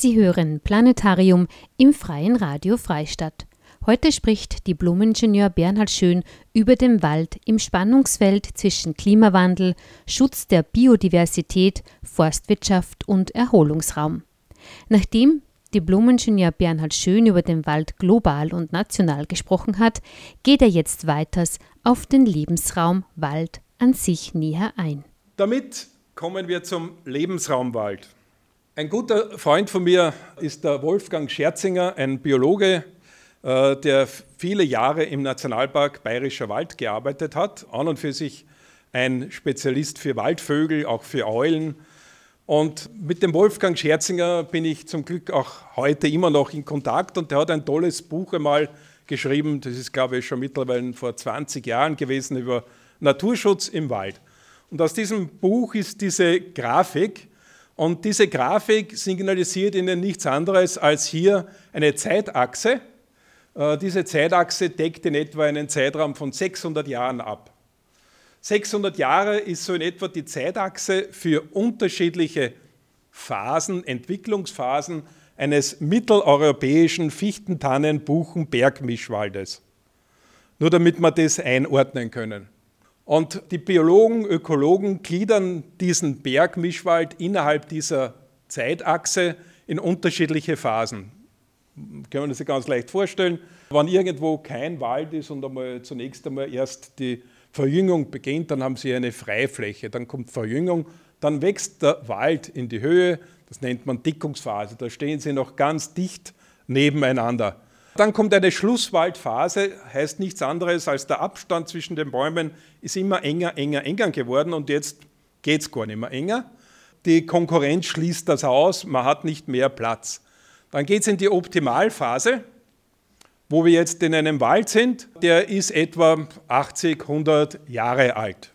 Sie hören Planetarium im Freien Radio Freistadt. Heute spricht Diplomingenieur Bernhard Schön über den Wald im Spannungsfeld zwischen Klimawandel, Schutz der Biodiversität, Forstwirtschaft und Erholungsraum. Nachdem Diplomingenieur Bernhard Schön über den Wald global und national gesprochen hat, geht er jetzt weiters auf den Lebensraum Wald an sich näher ein. Damit kommen wir zum Lebensraum Wald. Ein guter Freund von mir ist der Wolfgang Scherzinger, ein Biologe, der viele Jahre im Nationalpark Bayerischer Wald gearbeitet hat, an und für sich ein Spezialist für Waldvögel, auch für Eulen. Und mit dem Wolfgang Scherzinger bin ich zum Glück auch heute immer noch in Kontakt und der hat ein tolles Buch einmal geschrieben, das ist glaube ich schon mittlerweile vor zwanzig Jahren gewesen, über Naturschutz im Wald. Und aus diesem Buch ist diese Grafik. Und diese Grafik signalisiert Ihnen nichts anderes als hier eine Zeitachse. Diese Zeitachse deckt in etwa einen Zeitraum von sechshundert Jahren ab. sechshundert Jahre ist so in etwa die Zeitachse für unterschiedliche Phasen, Entwicklungsphasen eines mitteleuropäischen Fichten-Tannen-Buchen-Bergmischwaldes. Nur damit wir das einordnen können. Und die Biologen, Ökologen gliedern diesen Bergmischwald innerhalb dieser Zeitachse in unterschiedliche Phasen. Können wir uns das ganz leicht vorstellen. Wenn irgendwo kein Wald ist und einmal zunächst einmal erst die Verjüngung beginnt, dann haben Sie eine Freifläche, dann kommt Verjüngung, dann wächst der Wald in die Höhe, das nennt man Dickungsphase, da stehen Sie noch ganz dicht nebeneinander. Dann kommt eine Schlusswaldphase, heißt nichts anderes als der Abstand zwischen den Bäumen ist immer enger, enger, enger geworden und jetzt geht es gar nicht mehr enger. Die Konkurrenz schließt das aus, man hat nicht mehr Platz. Dann geht es in die Optimalphase, wo wir jetzt in einem Wald sind, der ist etwa achtzig, hundert Jahre alt.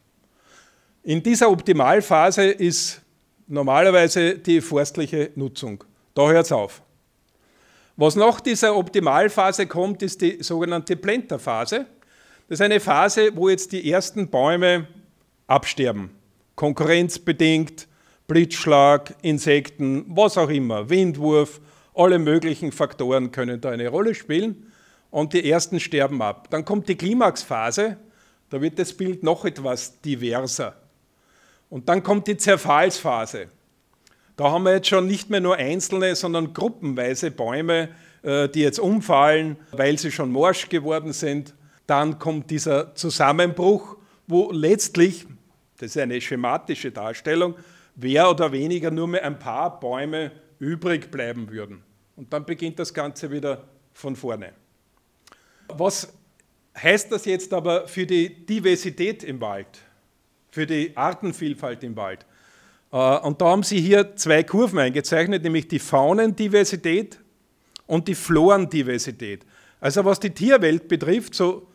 In dieser Optimalphase ist normalerweise die forstliche Nutzung. Da hört es auf. Was nach dieser Optimalphase kommt, ist die sogenannte Plenterphase. Das ist eine Phase, wo jetzt die ersten Bäume absterben. Konkurrenzbedingt, Blitzschlag, Insekten, was auch immer, Windwurf, Alle möglichen Faktoren können da eine Rolle spielen und die ersten sterben ab. Dann kommt die Klimaxphase, da wird das Bild noch etwas diverser. Und dann kommt die Zerfallsphase. Da haben wir jetzt schon nicht mehr nur einzelne, sondern gruppenweise Bäume, die jetzt umfallen, weil sie schon morsch geworden sind. Dann kommt dieser Zusammenbruch, wo letztlich, das ist eine schematische Darstellung, mehr oder weniger nur mehr ein paar Bäume übrig bleiben würden. Und dann beginnt das Ganze wieder von vorne. Was heißt das jetzt aber für die Diversität im Wald, für die Artenvielfalt im Wald? Und da haben Sie hier zwei Kurven eingezeichnet, nämlich die Faunendiversität und die Florendiversität. Also was die Tierwelt betrifft, so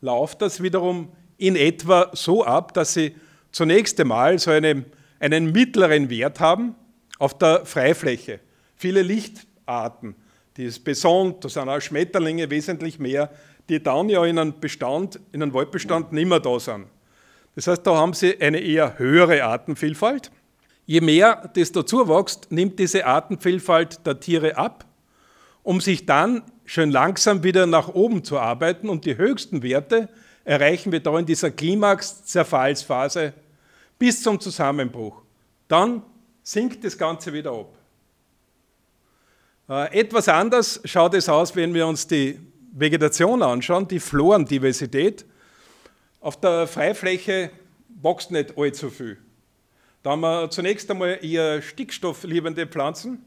läuft das wiederum in etwa so ab, dass Sie zunächst einmal so eine, einen mittleren Wert haben auf der Freifläche. Viele Lichtarten, die ist besonnt, da sind auch Schmetterlinge wesentlich mehr, die dann ja in einem Bestand, in einem Waldbestand nicht mehr da sind. Das heißt, da haben Sie eine eher höhere Artenvielfalt. Je mehr das dazu wächst, nimmt diese Artenvielfalt der Tiere ab, um sich dann schön langsam wieder nach oben zu arbeiten. Und die höchsten Werte erreichen wir da in dieser Klimax-Zerfallsphase bis zum Zusammenbruch. Dann sinkt das Ganze wieder ab. Äh, etwas anders schaut es aus, wenn wir uns die Vegetation anschauen, die Florendiversität. Auf der Freifläche wächst nicht allzu viel. Da haben wir zunächst einmal eher stickstoffliebende Pflanzen,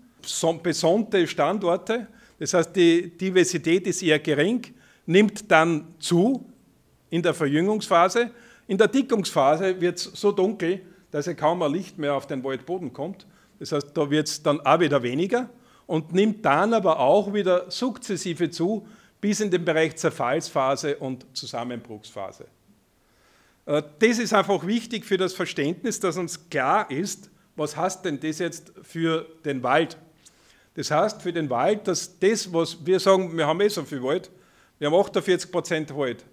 besonnte Standorte. Das heißt, die Diversität ist eher gering, nimmt dann zu in der Verjüngungsphase. In der Dickungsphase wird es so dunkel, dass kaum ein Licht mehr auf den Waldboden kommt. Das heißt, da wird es dann auch wieder weniger und nimmt dann aber auch wieder sukzessive zu, bis in den Bereich Zerfallsphase und Zusammenbruchsphase. Das ist einfach wichtig für das Verständnis, dass uns klar ist, was heißt denn das jetzt für den Wald? Das heißt für den Wald, dass das, was wir sagen, wir haben eh so viel Wald, wir haben achtundvierzig Prozent Wald,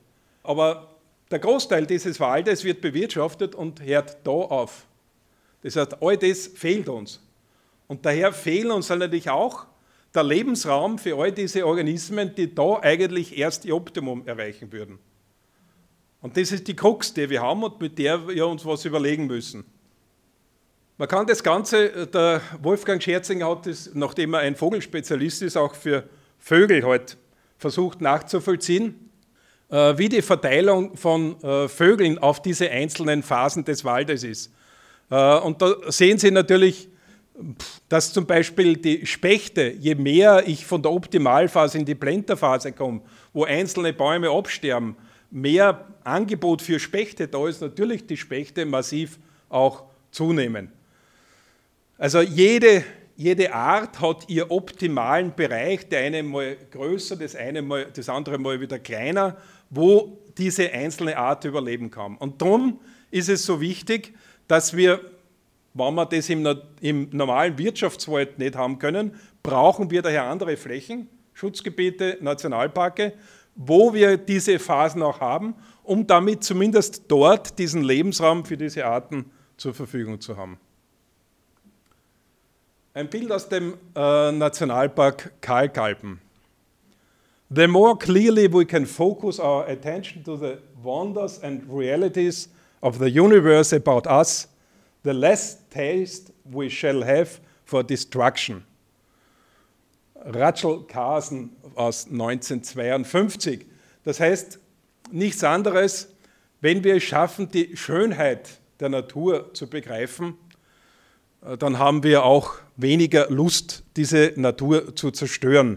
aber der Großteil dieses Waldes wird bewirtschaftet und hört da auf. Das heißt, all das fehlt uns. Und daher fehlen uns natürlich auch der Lebensraum für all diese Organismen, die da eigentlich erst ihr Optimum erreichen würden. Und das ist die Krux, die wir haben und mit der wir uns was überlegen müssen. Man kann das Ganze, der Wolfgang Scherzinger hat das, nachdem er ein Vogelspezialist ist, auch für Vögel halt versucht nachzuvollziehen, wie die Verteilung von Vögeln auf diese einzelnen Phasen des Waldes ist. Und da sehen Sie natürlich, dass zum Beispiel die Spechte, je mehr ich von der Optimalphase in die Plenterphase komme, wo einzelne Bäume absterben, mehr Angebot für Spechte da ist, natürlich die Spechte massiv auch zunehmen. Also jede, jede Art hat ihren optimalen Bereich, der eine mal größer, das, eine mal, das andere mal wieder kleiner, wo diese einzelne Art überleben kann. Und darum ist es so wichtig, dass wir, wenn wir das im, im normalen Wirtschaftswald nicht haben können, brauchen wir daher andere Flächen, Schutzgebiete, Nationalparke, wo wir diese Phasen auch haben, um damit zumindest dort diesen Lebensraum für diese Arten zur Verfügung zu haben. Ein Bild aus dem äh, Nationalpark Kalkalpen. The more clearly we can focus our attention to the wonders and realities of the universe about us, the less taste we shall have for destruction. Rachel Carson aus neunzehnhundertzweiundfünfzig. Das heißt, nichts anderes, wenn wir es schaffen, die Schönheit der Natur zu begreifen, dann haben wir auch weniger Lust, diese Natur zu zerstören.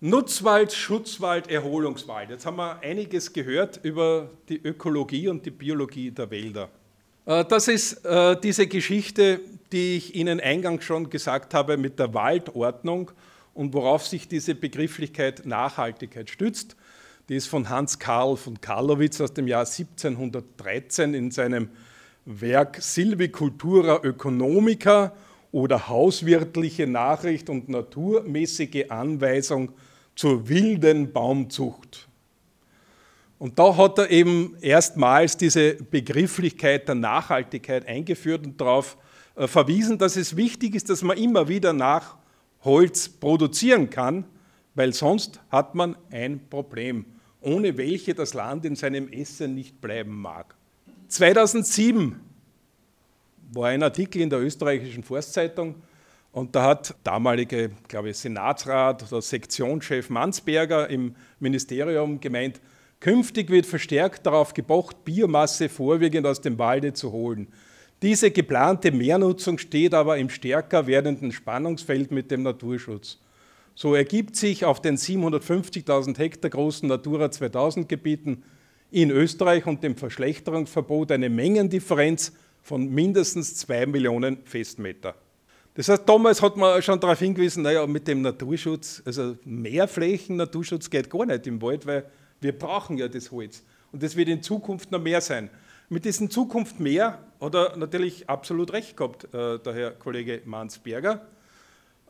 Nutzwald, Schutzwald, Erholungswald. Jetzt haben wir einiges gehört über die Ökologie und die Biologie der Wälder. Das ist diese Geschichte, die ich Ihnen eingangs schon gesagt habe mit der Waldordnung und worauf sich diese Begrifflichkeit Nachhaltigkeit stützt. Die ist von Hans Karl von Karlowitz aus dem Jahr siebzehnhundertdreizehn in seinem Werk Silvicultura Ökonomica oder hauswirtliche Nachricht und naturmäßige Anweisung zur wilden Baumzucht. Und da hat er eben erstmals diese Begrifflichkeit der Nachhaltigkeit eingeführt und darauf verwiesen, dass es wichtig ist, dass man immer wieder nach Holz produzieren kann, weil sonst hat man ein Problem, ohne welche das Land in seinem Essen nicht bleiben mag. zweitausendsieben war ein Artikel in der Österreichischen Forstzeitung und da hat damalige, glaube ich, Senatsrat oder Sektionschef Mansberger im Ministerium gemeint, künftig wird verstärkt darauf gepocht, Biomasse vorwiegend aus dem Walde zu holen. Diese geplante Mehrnutzung steht aber im stärker werdenden Spannungsfeld mit dem Naturschutz. So ergibt sich auf den siebenhundertfünfzigtausend Hektar großen Natura zweitausend Gebieten in Österreich und dem Verschlechterungsverbot eine Mengendifferenz von mindestens zwei Millionen Festmeter. Das heißt, damals hat man schon darauf hingewiesen, naja, mit dem Naturschutz, also mehr Flächen, Naturschutz geht gar nicht im Wald, weil wir brauchen ja das Holz und das wird in Zukunft noch mehr sein. Mit diesem Zukunft mehr hat er natürlich absolut recht gehabt, äh, der Herr Kollege Mansberger.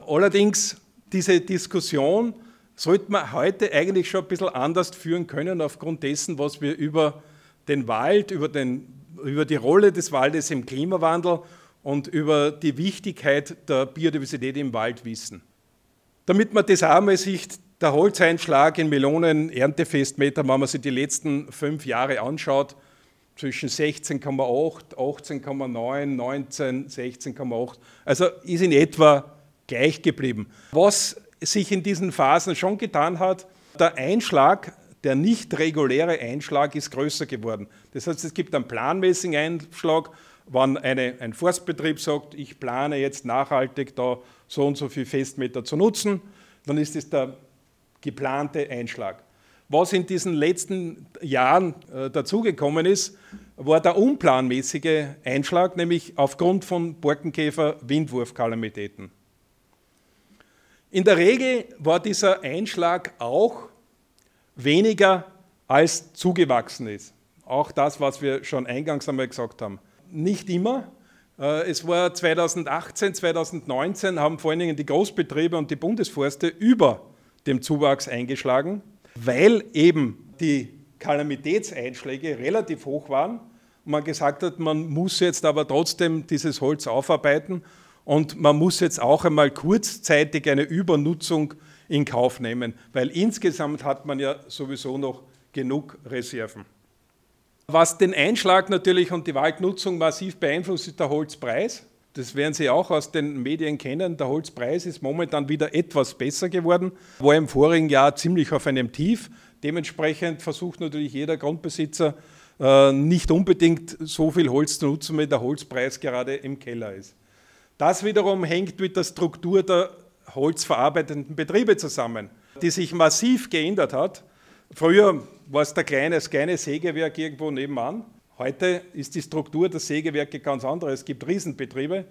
Allerdings, diese Diskussion sollte man heute eigentlich schon ein bisschen anders führen können, aufgrund dessen, was wir über den Wald, über, den, über die Rolle des Waldes im Klimawandel und über die Wichtigkeit der Biodiversität im Wald wissen. Damit man das einmal sieht, der Holzeinschlag in Millionen Erntefestmeter, wenn man sich die letzten fünf Jahre anschaut, zwischen sechzehn Komma acht, achtzehn Komma neun, neunzehn, sechzehn Komma acht, also ist in etwa gleich geblieben. Was sich in diesen Phasen schon getan hat, der Einschlag, der nicht reguläre Einschlag ist größer geworden. Das heißt, es gibt einen planmäßigen Einschlag, wenn eine, ein Forstbetrieb sagt, ich plane jetzt nachhaltig da so und so viel Festmeter zu nutzen, dann ist es der geplante Einschlag. Was in diesen letzten Jahren äh, dazugekommen ist, war der unplanmäßige Einschlag, nämlich aufgrund von Borkenkäfer-Windwurfkalamitäten. In der Regel war dieser Einschlag auch weniger als zugewachsen ist. Auch das, was wir schon eingangs einmal gesagt haben. Nicht immer. Es war zweitausendachtzehn, zweitausendneunzehn haben vor allen Dingen die Großbetriebe und die Bundesforste über dem Zuwachs eingeschlagen, weil eben die Kalamitätseinschläge relativ hoch waren und man gesagt hat, man muss jetzt aber trotzdem dieses Holz aufarbeiten. Und man muss jetzt auch einmal kurzzeitig eine Übernutzung in Kauf nehmen, weil insgesamt hat man ja sowieso noch genug Reserven. Was den Einschlag natürlich und die Waldnutzung massiv beeinflusst, ist der Holzpreis. Das werden Sie auch aus den Medien kennen. Der Holzpreis ist momentan wieder etwas besser geworden, war im vorigen Jahr ziemlich auf einem Tief. Dementsprechend versucht natürlich jeder Grundbesitzer, nicht unbedingt so viel Holz zu nutzen, wie der Holzpreis gerade im Keller ist. Das wiederum hängt mit der Struktur der holzverarbeitenden Betriebe zusammen, die sich massiv geändert hat. Früher war es der kleine, das kleine Sägewerk irgendwo nebenan. Heute ist die Struktur der Sägewerke ganz andere. Es gibt Riesenbetriebe,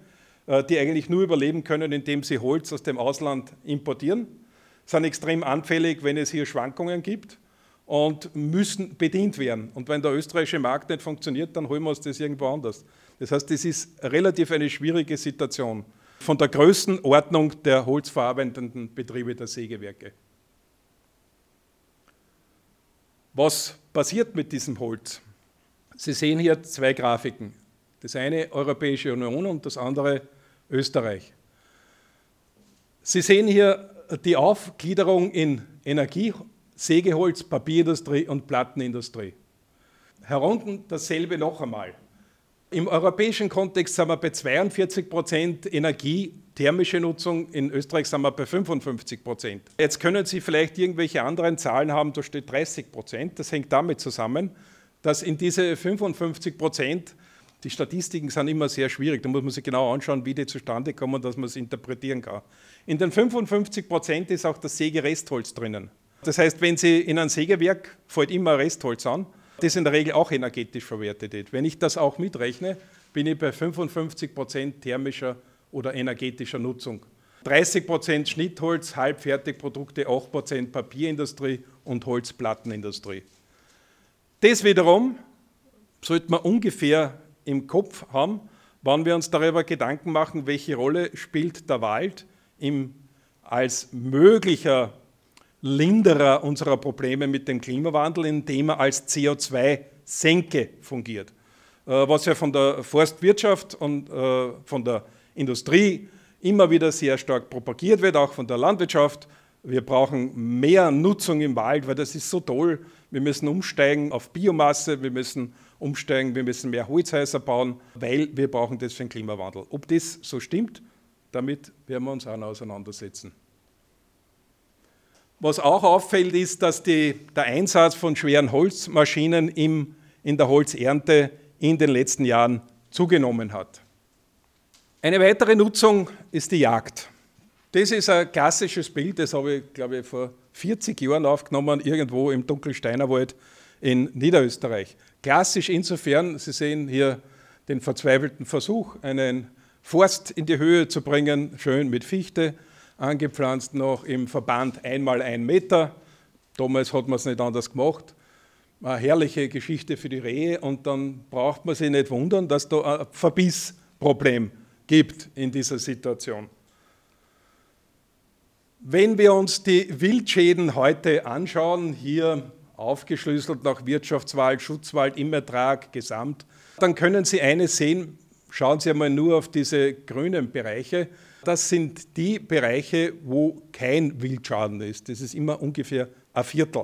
die eigentlich nur überleben können, indem sie Holz aus dem Ausland importieren, sind extrem anfällig, wenn es hier Schwankungen gibt und müssen bedient werden. Und wenn der österreichische Markt nicht funktioniert, dann holen wir uns das irgendwo anders. Das heißt, das ist relativ eine schwierige Situation von der Größenordnung der holzverarbeitenden Betriebe der Sägewerke. Was passiert mit diesem Holz? Sie sehen hier zwei Grafiken. Das eine Europäische Union und das andere Österreich. Sie sehen hier die Aufgliederung in Energie, Sägeholz, Papierindustrie und Plattenindustrie. Herunten dasselbe noch einmal. Im europäischen Kontext sind wir bei zweiundvierzig Prozent Energie, thermische Nutzung, in Österreich sind wir bei fünfundfünfzig Prozent. Jetzt können Sie vielleicht irgendwelche anderen Zahlen haben, da steht dreißig Prozent, das hängt damit zusammen, dass in diese fünfundfünfzig Prozent, die Statistiken sind immer sehr schwierig, da muss man sich genau anschauen, wie die zustande kommen, dass man es interpretieren kann. In den fünfundfünfzig Prozent ist auch das Sägerestholz drinnen. Das heißt, wenn Sie in ein Sägewerk, fällt immer Restholz an, das in der Regel auch energetisch verwertet wird. Wenn ich das auch mitrechne, bin ich bei fünfundfünfzig Prozent thermischer oder energetischer Nutzung. dreißig Prozent Schnittholz, Halbfertigprodukte, acht Prozent Papierindustrie und Holzplattenindustrie. Das wiederum sollte man ungefähr im Kopf haben, wenn wir uns darüber Gedanken machen, welche Rolle spielt der Wald im, als möglicher Linderer unserer Probleme mit dem Klimawandel, indem er als C O zwei Senke fungiert. Was ja von der Forstwirtschaft und von der Industrie immer wieder sehr stark propagiert wird, auch von der Landwirtschaft. Wir brauchen mehr Nutzung im Wald, weil das ist so toll. Wir müssen umsteigen auf Biomasse, wir müssen umsteigen, wir müssen mehr Holzhäuser bauen, weil wir brauchen das für den Klimawandel. Ob das so stimmt, damit werden wir uns auch noch auseinandersetzen. Was auch auffällt, ist, dass die, der Einsatz von schweren Holzmaschinen im, in der Holzernte in den letzten Jahren zugenommen hat. Eine weitere Nutzung ist die Jagd. Das ist ein klassisches Bild, das habe ich, glaube ich, vor vierzig Jahren aufgenommen, irgendwo im Dunkelsteinerwald in Niederösterreich. Klassisch insofern, Sie sehen hier den verzweifelten Versuch, einen Forst in die Höhe zu bringen, schön mit Fichte, angepflanzt noch im Verband einmal ein Meter. Damals hat man es nicht anders gemacht. Eine herrliche Geschichte für die Rehe, und dann braucht man sich nicht wundern, dass da ein Verbissproblem gibt in dieser Situation. Wenn wir uns die Wildschäden heute anschauen, hier aufgeschlüsselt nach Wirtschaftswald, Schutzwald, im Ertrag, Gesamt, dann können Sie eines sehen, schauen Sie einmal nur auf diese grünen Bereiche. Das sind die Bereiche, wo kein Wildschaden ist. Das ist immer ungefähr ein Viertel.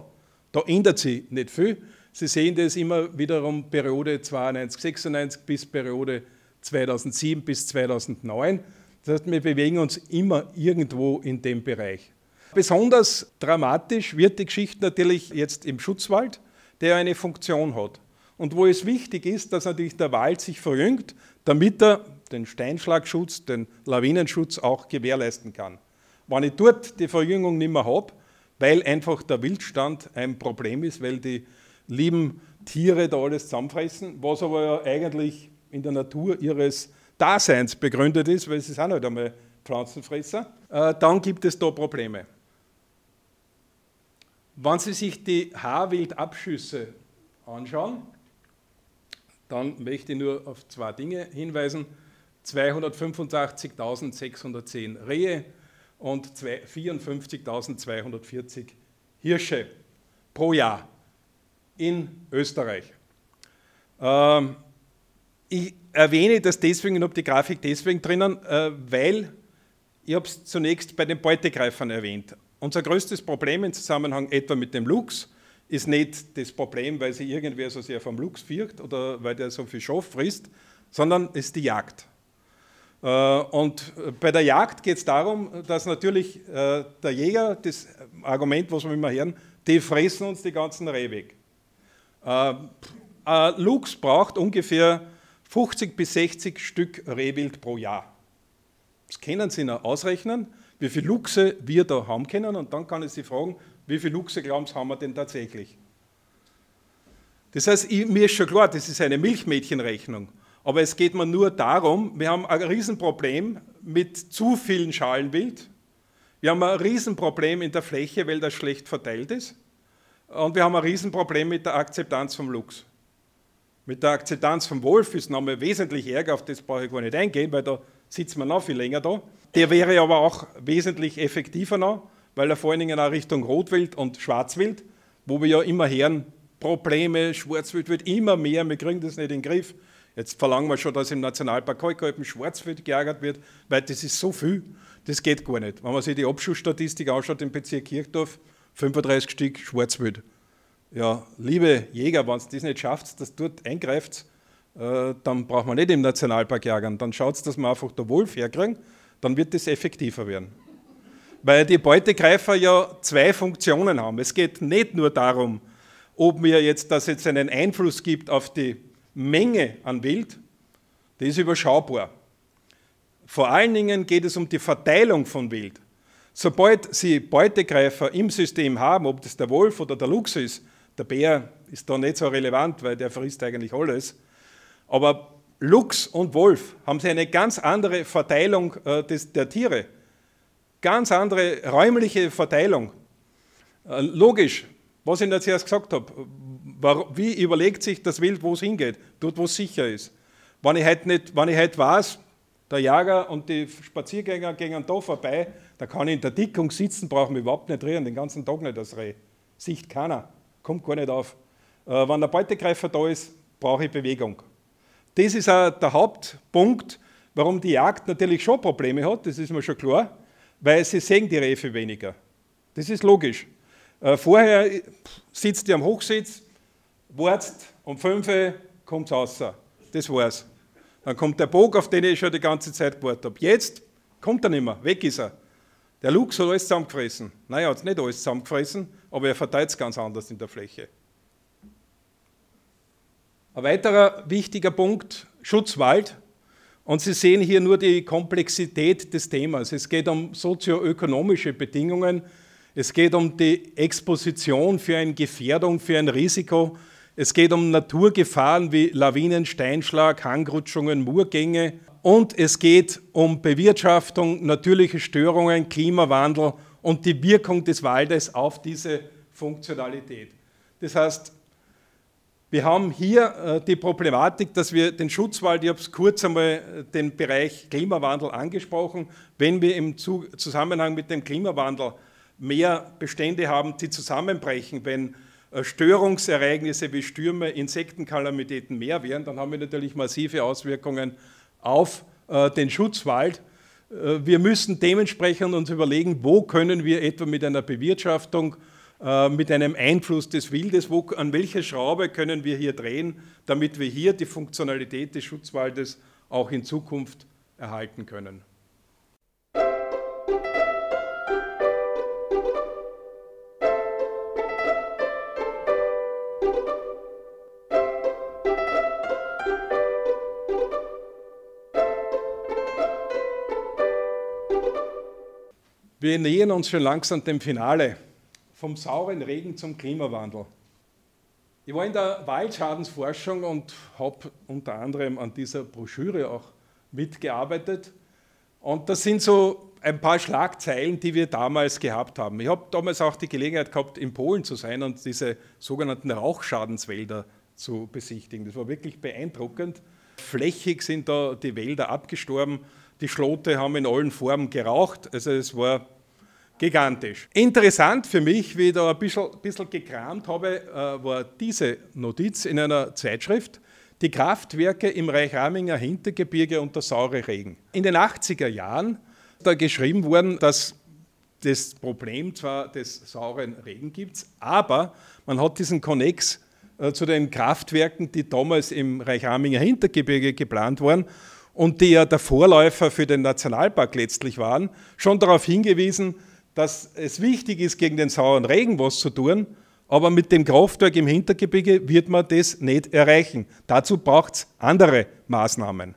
Da ändert sich nicht viel. Sie sehen das immer wiederum Periode zweiundneunzig sechsundneunzig bis Periode zweitausendsieben bis zweitausendneun. Das heißt, wir bewegen uns immer irgendwo in dem Bereich. Besonders dramatisch wird die Geschichte natürlich jetzt im Schutzwald, der eine Funktion hat. Und wo es wichtig ist, dass natürlich der Wald sich verjüngt, damit er den Steinschlagschutz, den Lawinenschutz auch gewährleisten kann. Wenn ich dort die Verjüngung nicht mehr habe, weil einfach der Wildstand ein Problem ist, weil die lieben Tiere da alles zusammenfressen, was aber ja eigentlich in der Natur ihres Daseins begründet ist, weil sie sind halt einmal Pflanzenfresser, äh, dann gibt es da Probleme. Wenn Sie sich die Haarwildabschüsse anschauen, dann möchte ich nur auf zwei Dinge hinweisen. zweihundertfünfundachtzigtausendsechshundertzehn Rehe und vierundfünfzigtausendzweihundertvierzig Hirsche pro Jahr in Österreich. Ähm, Ich erwähne das deswegen und habe die Grafik deswegen drinnen, weil ich habe es zunächst bei den Beutegreifern erwähnt. Unser größtes Problem im Zusammenhang etwa mit dem Luchs ist nicht das Problem, weil sich irgendwer so sehr vom Luchs fürchtet oder weil der so viel Schaf frisst, sondern ist die Jagd. Und bei der Jagd geht es darum, dass natürlich der Jäger, das Argument, was wir immer hören, die fressen uns die ganzen Rehe weg. Ein Luchs braucht ungefähr fünfzig bis sechzig Stück Rehwild pro Jahr. Das können Sie noch ausrechnen, wie viele Luchse wir da haben können, und dann kann ich Sie fragen, wie viele Luchse, glauben Sie, haben wir denn tatsächlich? Das heißt, ich, mir ist schon klar, das ist eine Milchmädchenrechnung, aber es geht mir nur darum, wir haben ein Riesenproblem mit zu vielen Schalenwild, wir haben ein Riesenproblem in der Fläche, weil das schlecht verteilt ist, und wir haben ein Riesenproblem mit der Akzeptanz vom Luchs. Mit der Akzeptanz vom Wolf ist nochmal wesentlich ärger, auf das brauche ich gar nicht eingehen, weil da sitzt man noch viel länger da. Der wäre aber auch wesentlich effektiver noch, weil er vor allen Dingen auch Richtung Rotwild und Schwarzwild, wo wir ja immer hören, Probleme, Schwarzwild wird immer mehr, wir kriegen das nicht in den Griff. Jetzt verlangen wir schon, dass im Nationalpark Kalkalpen Schwarzwild geärgert wird, weil das ist so viel, das geht gar nicht. Wenn man sich die Abschussstatistik anschaut im Bezirk Kirchdorf, fünfunddreißig Stück Schwarzwild. Ja, liebe Jäger, wenn ihr das nicht schafft, dass dort eingreift, äh, dann braucht man nicht im Nationalpark jagen. Dann schaut es, dass wir einfach den Wolf herkriegen, dann wird das effektiver werden. Weil die Beutegreifer ja zwei Funktionen haben. Es geht nicht nur darum, ob mir jetzt, dass jetzt einen Einfluss gibt auf die Menge an Wild, das ist überschaubar. Vor allen Dingen geht es um die Verteilung von Wild. Sobald Sie Beutegreifer im System haben, ob das der Wolf oder der Luchs ist, der Bär ist da nicht so relevant, weil der frisst eigentlich alles. Aber Luchs und Wolf haben sie eine ganz andere Verteilung äh, des, der Tiere. Ganz andere räumliche Verteilung. Äh, logisch, was ich Ihnen zuerst gesagt habe, war, wie überlegt sich das Wild, wo es hingeht? Dort, wo es sicher ist. Wenn ich heute nicht, wenn ich heute weiß, der Jäger und die Spaziergänger gehen da vorbei, da kann ich in der Dickung sitzen, brauche mich überhaupt nicht rühren, den ganzen Tag nicht als Reh. Sieht keiner, kommt gar nicht auf. Äh, wenn der Beutegreifer da ist, brauche ich Bewegung. Das ist auch der Hauptpunkt, warum die Jagd natürlich schon Probleme hat, das ist mir schon klar, weil sie sehen die Rehe viel weniger. Das ist logisch. Äh, vorher sitzt ihr am Hochsitz, wartest, um fünf Uhr kommt es raus. Das war's. Dann kommt der Bock, auf den ich schon die ganze Zeit gewartet habe. Jetzt kommt er nicht mehr, weg ist er. Der Luchs hat alles zusammengefressen. Nein, er hat es nicht alles zusammengefressen, aber er verteilt es ganz anders in der Fläche. Ein weiterer wichtiger Punkt, Schutzwald. Und Sie sehen hier nur die Komplexität des Themas. Es geht um sozioökonomische Bedingungen. Es geht um die Exposition für eine Gefährdung, für ein Risiko. Es geht um Naturgefahren wie Lawinen, Steinschlag, Hangrutschungen, Murgänge. Und es geht um Bewirtschaftung, natürliche Störungen, Klimawandel und die Wirkung des Waldes auf diese Funktionalität. Das heißt, wir haben hier die Problematik, dass wir den Schutzwald, ich habe es kurz einmal den Bereich Klimawandel angesprochen, wenn wir im Zusammenhang mit dem Klimawandel mehr Bestände haben, die zusammenbrechen, wenn Störungsereignisse wie Stürme, Insektenkalamitäten mehr wären, dann haben wir natürlich massive Auswirkungen auf äh, den Schutzwald. Äh, wir müssen dementsprechend uns überlegen, wo können wir etwa mit einer Bewirtschaftung, äh, mit einem Einfluss des Wildes, wo, an welcher Schraube können wir hier drehen, damit wir hier die Funktionalität des Schutzwaldes auch in Zukunft erhalten können. Wir nähern uns schon langsam dem Finale. Vom sauren Regen zum Klimawandel. Ich war in der Waldschadensforschung und habe unter anderem an dieser Broschüre auch mitgearbeitet. Und das sind so ein paar Schlagzeilen, die wir damals gehabt haben. Ich habe damals auch die Gelegenheit gehabt, in Polen zu sein und diese sogenannten Rauchschadenswälder zu besichtigen. Das war wirklich beeindruckend. Flächig sind da die Wälder abgestorben. Die Schlote haben in allen Formen geraucht, also es war gigantisch. Interessant für mich, wie ich da ein bisschen, bisschen gekramt habe, war diese Notiz in einer Zeitschrift, die Kraftwerke im Reich-Raminger Hintergebirge und der saure Regen. In den achtziger Jahren ist da geschrieben worden, dass das Problem zwar des sauren Regen gibt, aber man hat diesen Konnex zu den Kraftwerken, die damals im Reich-Raminger Hintergebirge geplant waren, und die ja der Vorläufer für den Nationalpark letztlich waren, schon darauf hingewiesen, dass es wichtig ist, gegen den sauren Regen was zu tun, aber mit dem Kraftwerk im Hintergebirge wird man das nicht erreichen. Dazu braucht es andere Maßnahmen.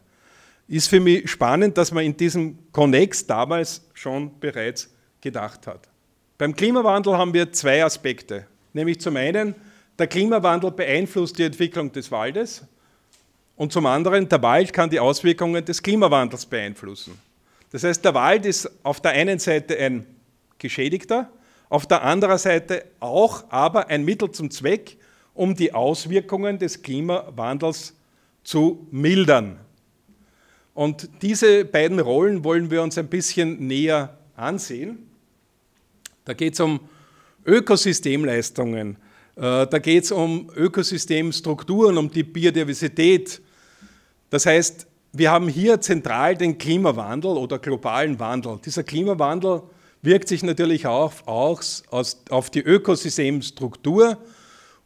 Ist für mich spannend, dass man in diesem Konnex damals schon bereits gedacht hat. Beim Klimawandel haben wir zwei Aspekte, nämlich zum einen, der Klimawandel beeinflusst die Entwicklung des Waldes, und zum anderen, der Wald kann die Auswirkungen des Klimawandels beeinflussen. Das heißt, der Wald ist auf der einen Seite ein Geschädigter, auf der anderen Seite auch aber ein Mittel zum Zweck, um die Auswirkungen des Klimawandels zu mildern. Und diese beiden Rollen wollen wir uns ein bisschen näher ansehen. Da geht es um Ökosystemleistungen. Da geht es um Ökosystemstrukturen, um die Biodiversität. Das heißt, wir haben hier zentral den Klimawandel oder globalen Wandel. Dieser Klimawandel wirkt sich natürlich auch auf die Ökosystemstruktur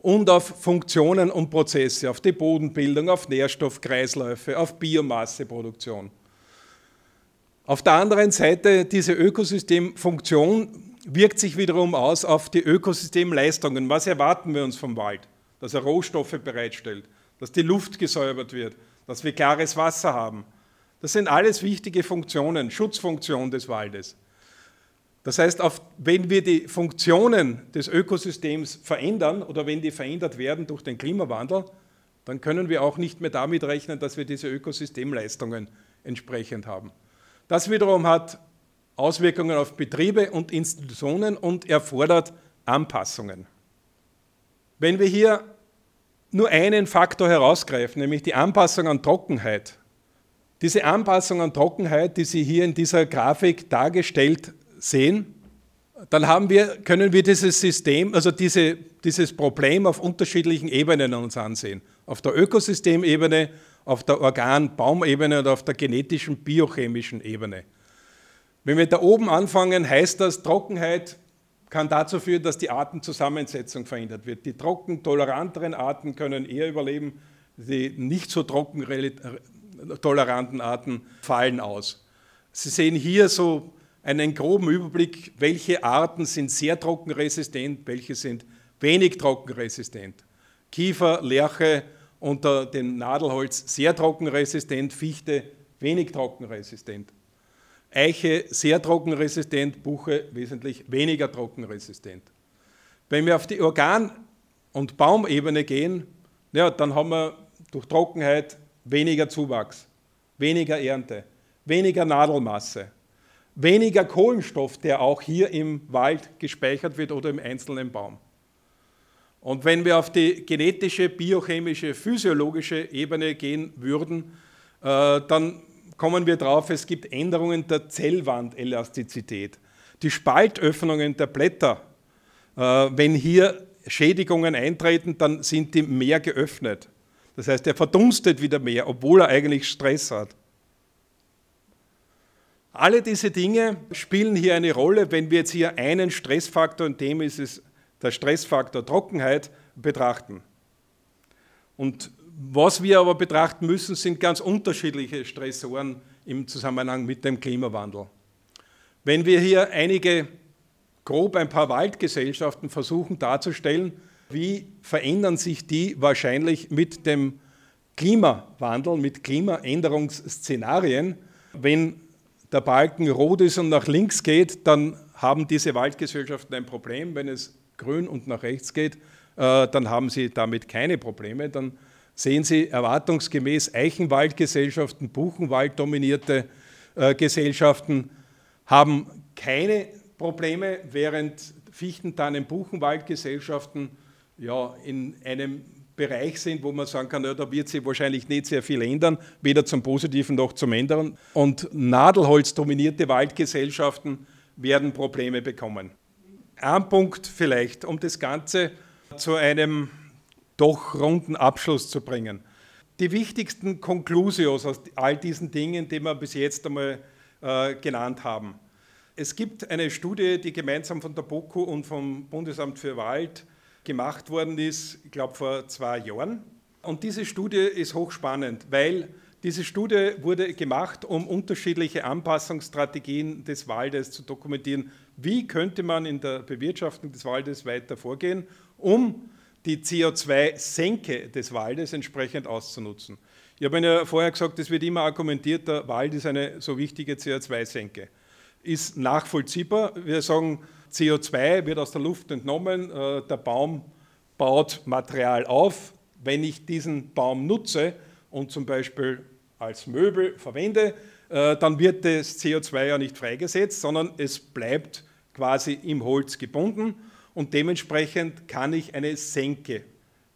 und auf Funktionen und Prozesse, auf die Bodenbildung, auf Nährstoffkreisläufe, auf Biomasseproduktion. Auf der anderen Seite diese Ökosystemfunktion wirkt sich wiederum aus auf die Ökosystemleistungen. Was erwarten wir uns vom Wald? Dass er Rohstoffe bereitstellt, dass die Luft gesäubert wird, dass wir klares Wasser haben. Das sind alles wichtige Funktionen, Schutzfunktion des Waldes. Das heißt, wenn wir die Funktionen des Ökosystems verändern oder wenn die verändert werden durch den Klimawandel, dann können wir auch nicht mehr damit rechnen, dass wir diese Ökosystemleistungen entsprechend haben. Das wiederum hat Auswirkungen auf Betriebe und Institutionen und erfordert Anpassungen. Wenn wir hier nur einen Faktor herausgreifen, nämlich die Anpassung an Trockenheit. Diese Anpassung an Trockenheit, die Sie hier in dieser Grafik dargestellt sehen, dann haben wir, können wir dieses System, also diese, dieses Problem auf unterschiedlichen Ebenen uns ansehen. Auf der Ökosystemebene, auf der Organ-Baumebene und auf der genetischen, biochemischen Ebene. Wenn wir da oben anfangen, heißt das, Trockenheit kann dazu führen, dass die Artenzusammensetzung verändert wird. Die trockentoleranteren Arten können eher überleben, die nicht so trockentoleranten Arten fallen aus. Sie sehen hier so einen groben Überblick, welche Arten sind sehr trockenresistent, welche sind wenig trockenresistent. Kiefer, Lärche unter dem Nadelholz sehr trockenresistent, Fichte wenig trockenresistent. Eiche sehr trockenresistent, Buche wesentlich weniger trockenresistent. Wenn wir auf die Organ- und Baumebene gehen, ja, dann haben wir durch Trockenheit weniger Zuwachs, weniger Ernte, weniger Nadelmasse, weniger Kohlenstoff, der auch hier im Wald gespeichert wird oder im einzelnen Baum. Und wenn wir auf die genetische, biochemische, physiologische Ebene gehen würden, äh, dann kommen wir drauf, es gibt Änderungen der Zellwandelastizität, die Spaltöffnungen der Blätter. Äh, wenn hier Schädigungen eintreten, dann sind die mehr geöffnet. Das heißt, er verdunstet wieder mehr, obwohl er eigentlich Stress hat. Alle diese Dinge spielen hier eine Rolle. Wenn wir jetzt hier einen Stressfaktor, und dem ist es der Stressfaktor Trockenheit, betrachten. Und was wir aber betrachten müssen, sind ganz unterschiedliche Stressoren im Zusammenhang mit dem Klimawandel. Wenn wir hier einige, grob ein paar Waldgesellschaften versuchen darzustellen, wie verändern sich die wahrscheinlich mit dem Klimawandel, mit Klimaänderungsszenarien. Wenn der Balken rot ist und nach links geht, dann haben diese Waldgesellschaften ein Problem. Wenn es grün und nach rechts geht, dann haben sie damit keine Probleme, dann sehen Sie erwartungsgemäß Eichenwaldgesellschaften, Buchenwald-dominierte äh, Gesellschaften haben keine Probleme, während Fichtentannen-Buchenwald-Gesellschaften ja, in einem Bereich sind, wo man sagen kann, ja, da wird sich wahrscheinlich nicht sehr viel ändern, weder zum Positiven noch zum Ändern. Und Nadelholz-dominierte Waldgesellschaften werden Probleme bekommen. Ein Punkt vielleicht, um das Ganze zu einem doch runden Abschluss zu bringen. Die wichtigsten Konklusios aus all diesen Dingen, die wir bis jetzt einmal äh, genannt haben. Es gibt eine Studie, die gemeinsam von der BOKU und vom Bundesamt für Wald gemacht worden ist, ich glaube vor zwei Jahren. Und diese Studie ist hochspannend, weil diese Studie wurde gemacht, um unterschiedliche Anpassungsstrategien des Waldes zu dokumentieren. Wie könnte man in der Bewirtschaftung des Waldes weiter vorgehen, um die C O zwei Senke des Waldes entsprechend auszunutzen. Ich habe ja vorher gesagt, es wird immer argumentiert, der Wald ist eine so wichtige C O zwei Senke. Ist nachvollziehbar. Wir sagen, C O zwei wird aus der Luft entnommen, der Baum baut Material auf. Wenn ich diesen Baum nutze und zum Beispiel als Möbel verwende, dann wird das C O zwei ja nicht freigesetzt, sondern es bleibt quasi im Holz gebunden. Und dementsprechend kann ich eine Senke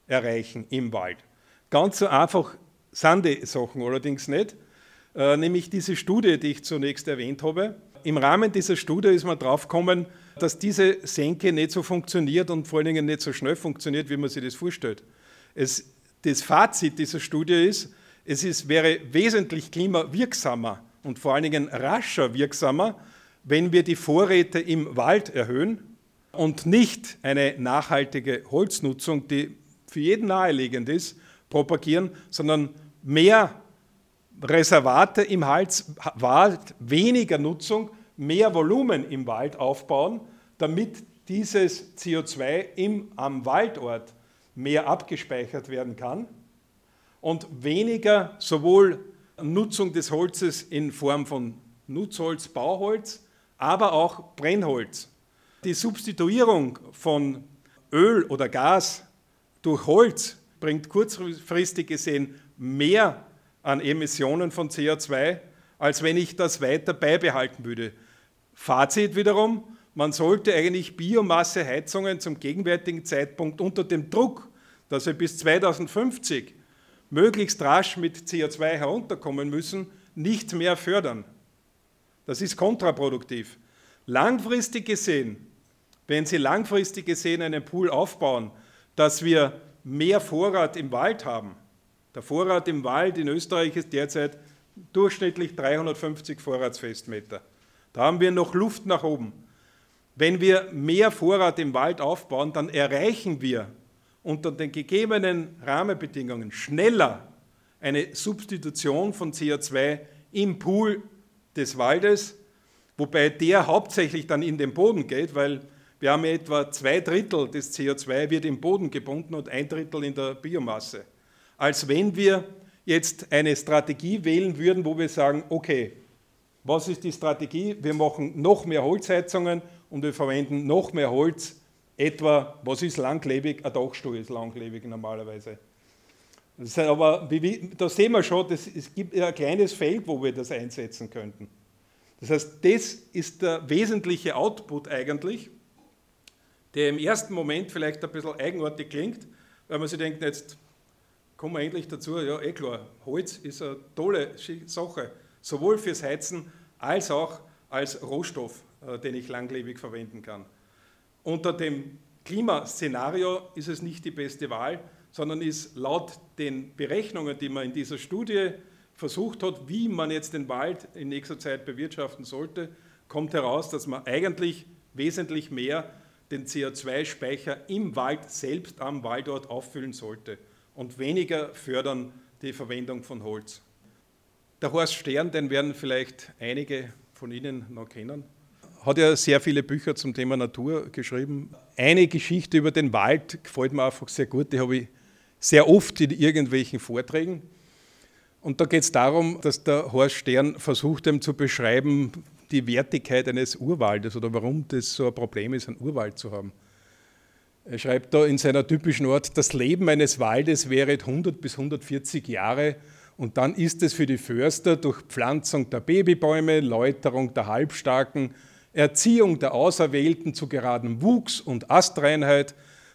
erreichen im Wald. Ganz so einfach sind die Sachen allerdings nicht. Äh, nämlich diese Studie, die ich zunächst erwähnt habe. Im Rahmen dieser Studie ist man drauf gekommen, dass diese Senke nicht so funktioniert und vor allen Dingen nicht so schnell funktioniert, wie man sich das vorstellt. Es, das Fazit dieser Studie ist, es ist, wäre wesentlich klimawirksamer und vor allen Dingen rascher wirksamer, wenn wir die Vorräte im Wald erhöhen, und nicht eine nachhaltige Holznutzung, die für jeden naheliegend ist, propagieren, sondern mehr Reservate im Wald, weniger Nutzung, mehr Volumen im Wald aufbauen, damit dieses C O zwei im, am Waldort mehr abgespeichert werden kann und weniger sowohl Nutzung des Holzes in Form von Nutzholz, Bauholz, aber auch Brennholz. Die Substituierung von Öl oder Gas durch Holz bringt kurzfristig gesehen mehr an Emissionen von C O zwei, als wenn ich das weiter beibehalten würde. Fazit wiederum, man sollte eigentlich Biomasseheizungen zum gegenwärtigen Zeitpunkt unter dem Druck dass wir bis zweitausendfünfzig möglichst rasch mit C O zwei herunterkommen müssen, nicht mehr fördern. Das ist kontraproduktiv. Langfristig gesehen, wenn Sie langfristig gesehen einen Pool aufbauen, dass wir mehr Vorrat im Wald haben. Der Vorrat im Wald in Österreich ist derzeit durchschnittlich dreihundertfünfzig Vorratsfestmeter. Da haben wir noch Luft nach oben. Wenn wir mehr Vorrat im Wald aufbauen, dann erreichen wir unter den gegebenen Rahmenbedingungen schneller eine Substitution von C O zwei im Pool des Waldes, wobei der hauptsächlich dann in den Boden geht, weil wir haben ja etwa zwei Drittel des C O zwei wird im Boden gebunden und ein Drittel in der Biomasse. Als wenn wir jetzt eine Strategie wählen würden, wo wir sagen, okay, was ist die Strategie? Wir machen noch mehr Holzheizungen und wir verwenden noch mehr Holz, etwa, was ist langlebig? Ein Dachstuhl ist langlebig normalerweise. Das ist aber, da sehen wir schon, das, es gibt ein kleines Feld, wo wir das einsetzen könnten. Das heißt, das ist der wesentliche Output eigentlich, der im ersten Moment vielleicht ein bisschen eigenartig klingt, weil man sich denkt, jetzt kommen wir endlich dazu, ja, eh klar, Holz ist eine tolle Sache, sowohl fürs Heizen als auch als Rohstoff, den ich langlebig verwenden kann. Unter dem Klimaszenario ist es nicht die beste Wahl, sondern ist laut den Berechnungen, die man in dieser Studie versucht hat, wie man jetzt den Wald in nächster Zeit bewirtschaften sollte, kommt heraus, dass man eigentlich wesentlich mehr den C O zwei Speicher im Wald selbst am Waldort auffüllen sollte und weniger fördern die Verwendung von Holz. Der Horst Stern, den werden vielleicht einige von Ihnen noch kennen, hat ja sehr viele Bücher zum Thema Natur geschrieben. Eine Geschichte über den Wald gefällt mir einfach sehr gut, die habe ich sehr oft in irgendwelchen Vorträgen. Und da geht es darum, dass der Horst Stern versucht, ihm zu beschreiben, die Wertigkeit eines Urwaldes oder warum das so ein Problem ist, einen Urwald zu haben. Er schreibt da in seiner typischen Art, das Leben eines Waldes wäre hundert bis hundertvierzig Jahre und dann ist es für die Förster durch Pflanzung der Babybäume, Läuterung der Halbstarken, Erziehung der Auserwählten zu geradem Wuchs und Astreinheit,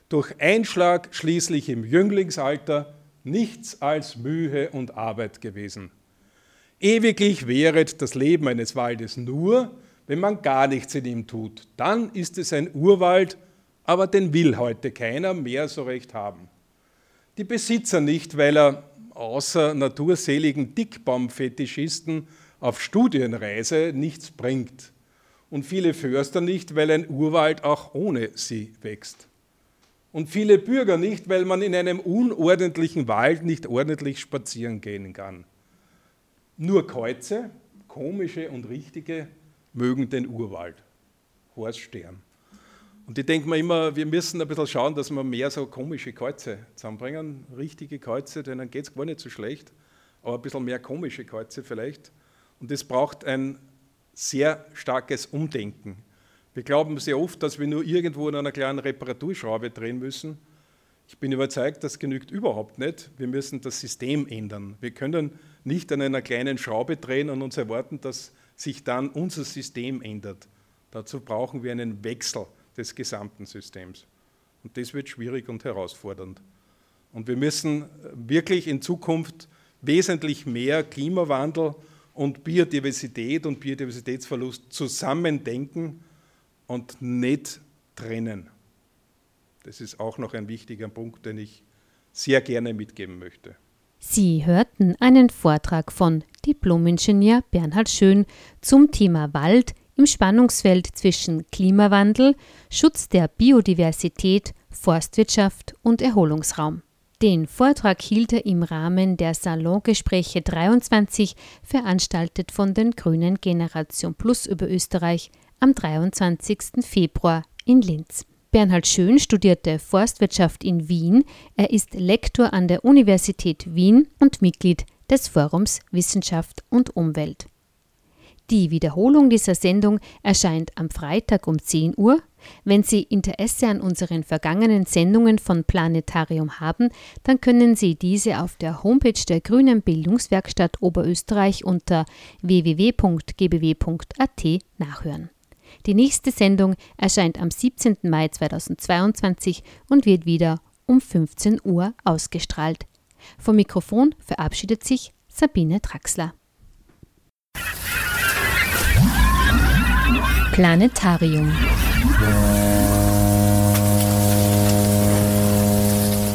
durch Einschlag schließlich im Jünglingsalter, nichts als Mühe und Arbeit gewesen. Ewiglich währet das Leben eines Waldes nur, wenn man gar nichts in ihm tut. Dann ist es ein Urwald, aber den will heute keiner mehr so recht haben. Die Besitzer nicht, weil er außer naturseligen Dickbaumfetischisten auf Studienreise nichts bringt. Und viele Förster nicht, weil ein Urwald auch ohne sie wächst. Und viele Bürger nicht, weil man in einem unordentlichen Wald nicht ordentlich spazieren gehen kann. Nur Käuze, komische und richtige, mögen den Urwald. Horst Stern. Und ich denke mir immer, wir müssen ein bisschen schauen, dass wir mehr so komische Käuze zusammenbringen. Richtige Käuze, denen geht es gar nicht so schlecht, aber ein bisschen mehr komische Käuze vielleicht. Und das braucht ein sehr starkes Umdenken. Wir glauben sehr oft, dass wir nur irgendwo in einer kleinen Reparaturschraube drehen müssen. Ich bin überzeugt, das genügt überhaupt nicht. Wir müssen das System ändern. Wir können nicht an einer kleinen Schraube drehen und uns erwarten, dass sich dann unser System ändert. Dazu brauchen wir einen Wechsel des gesamten Systems. Und das wird schwierig und herausfordernd. Und wir müssen wirklich in Zukunft wesentlich mehr Klimawandel und Biodiversität und Biodiversitätsverlust zusammendenken und nicht trennen. Das ist auch noch ein wichtiger Punkt, den ich sehr gerne mitgeben möchte. Sie hörten einen Vortrag von Diplomingenieur Bernhard Schön zum Thema Wald im Spannungsfeld zwischen Klimawandel, Schutz der Biodiversität, Forstwirtschaft und Erholungsraum. Den Vortrag hielt er im Rahmen der Salongespräche dreiundzwanzig, veranstaltet von den Grünen Generation Plus Oberösterreich am dreiundzwanzigsten Februar in Linz. Bernhard Schön studierte Forstwirtschaft in Wien. Er ist Lektor an der Universität Wien und Mitglied des Forums Wissenschaft und Umwelt. Die Wiederholung dieser Sendung erscheint am Freitag um zehn Uhr. Wenn Sie Interesse an unseren vergangenen Sendungen von Planetarium haben, dann können Sie diese auf der Homepage der Grünen Bildungswerkstatt Oberösterreich unter w w w punkt g b w punkt a t nachhören. Die nächste Sendung erscheint am siebzehnten Mai zweitausendzweiundzwanzig und wird wieder um fünfzehn Uhr ausgestrahlt. Vom Mikrofon verabschiedet sich Sabine Traxler. Planetarium.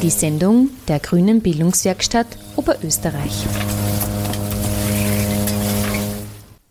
Die Sendung der Grünen Bildungswerkstatt Oberösterreich.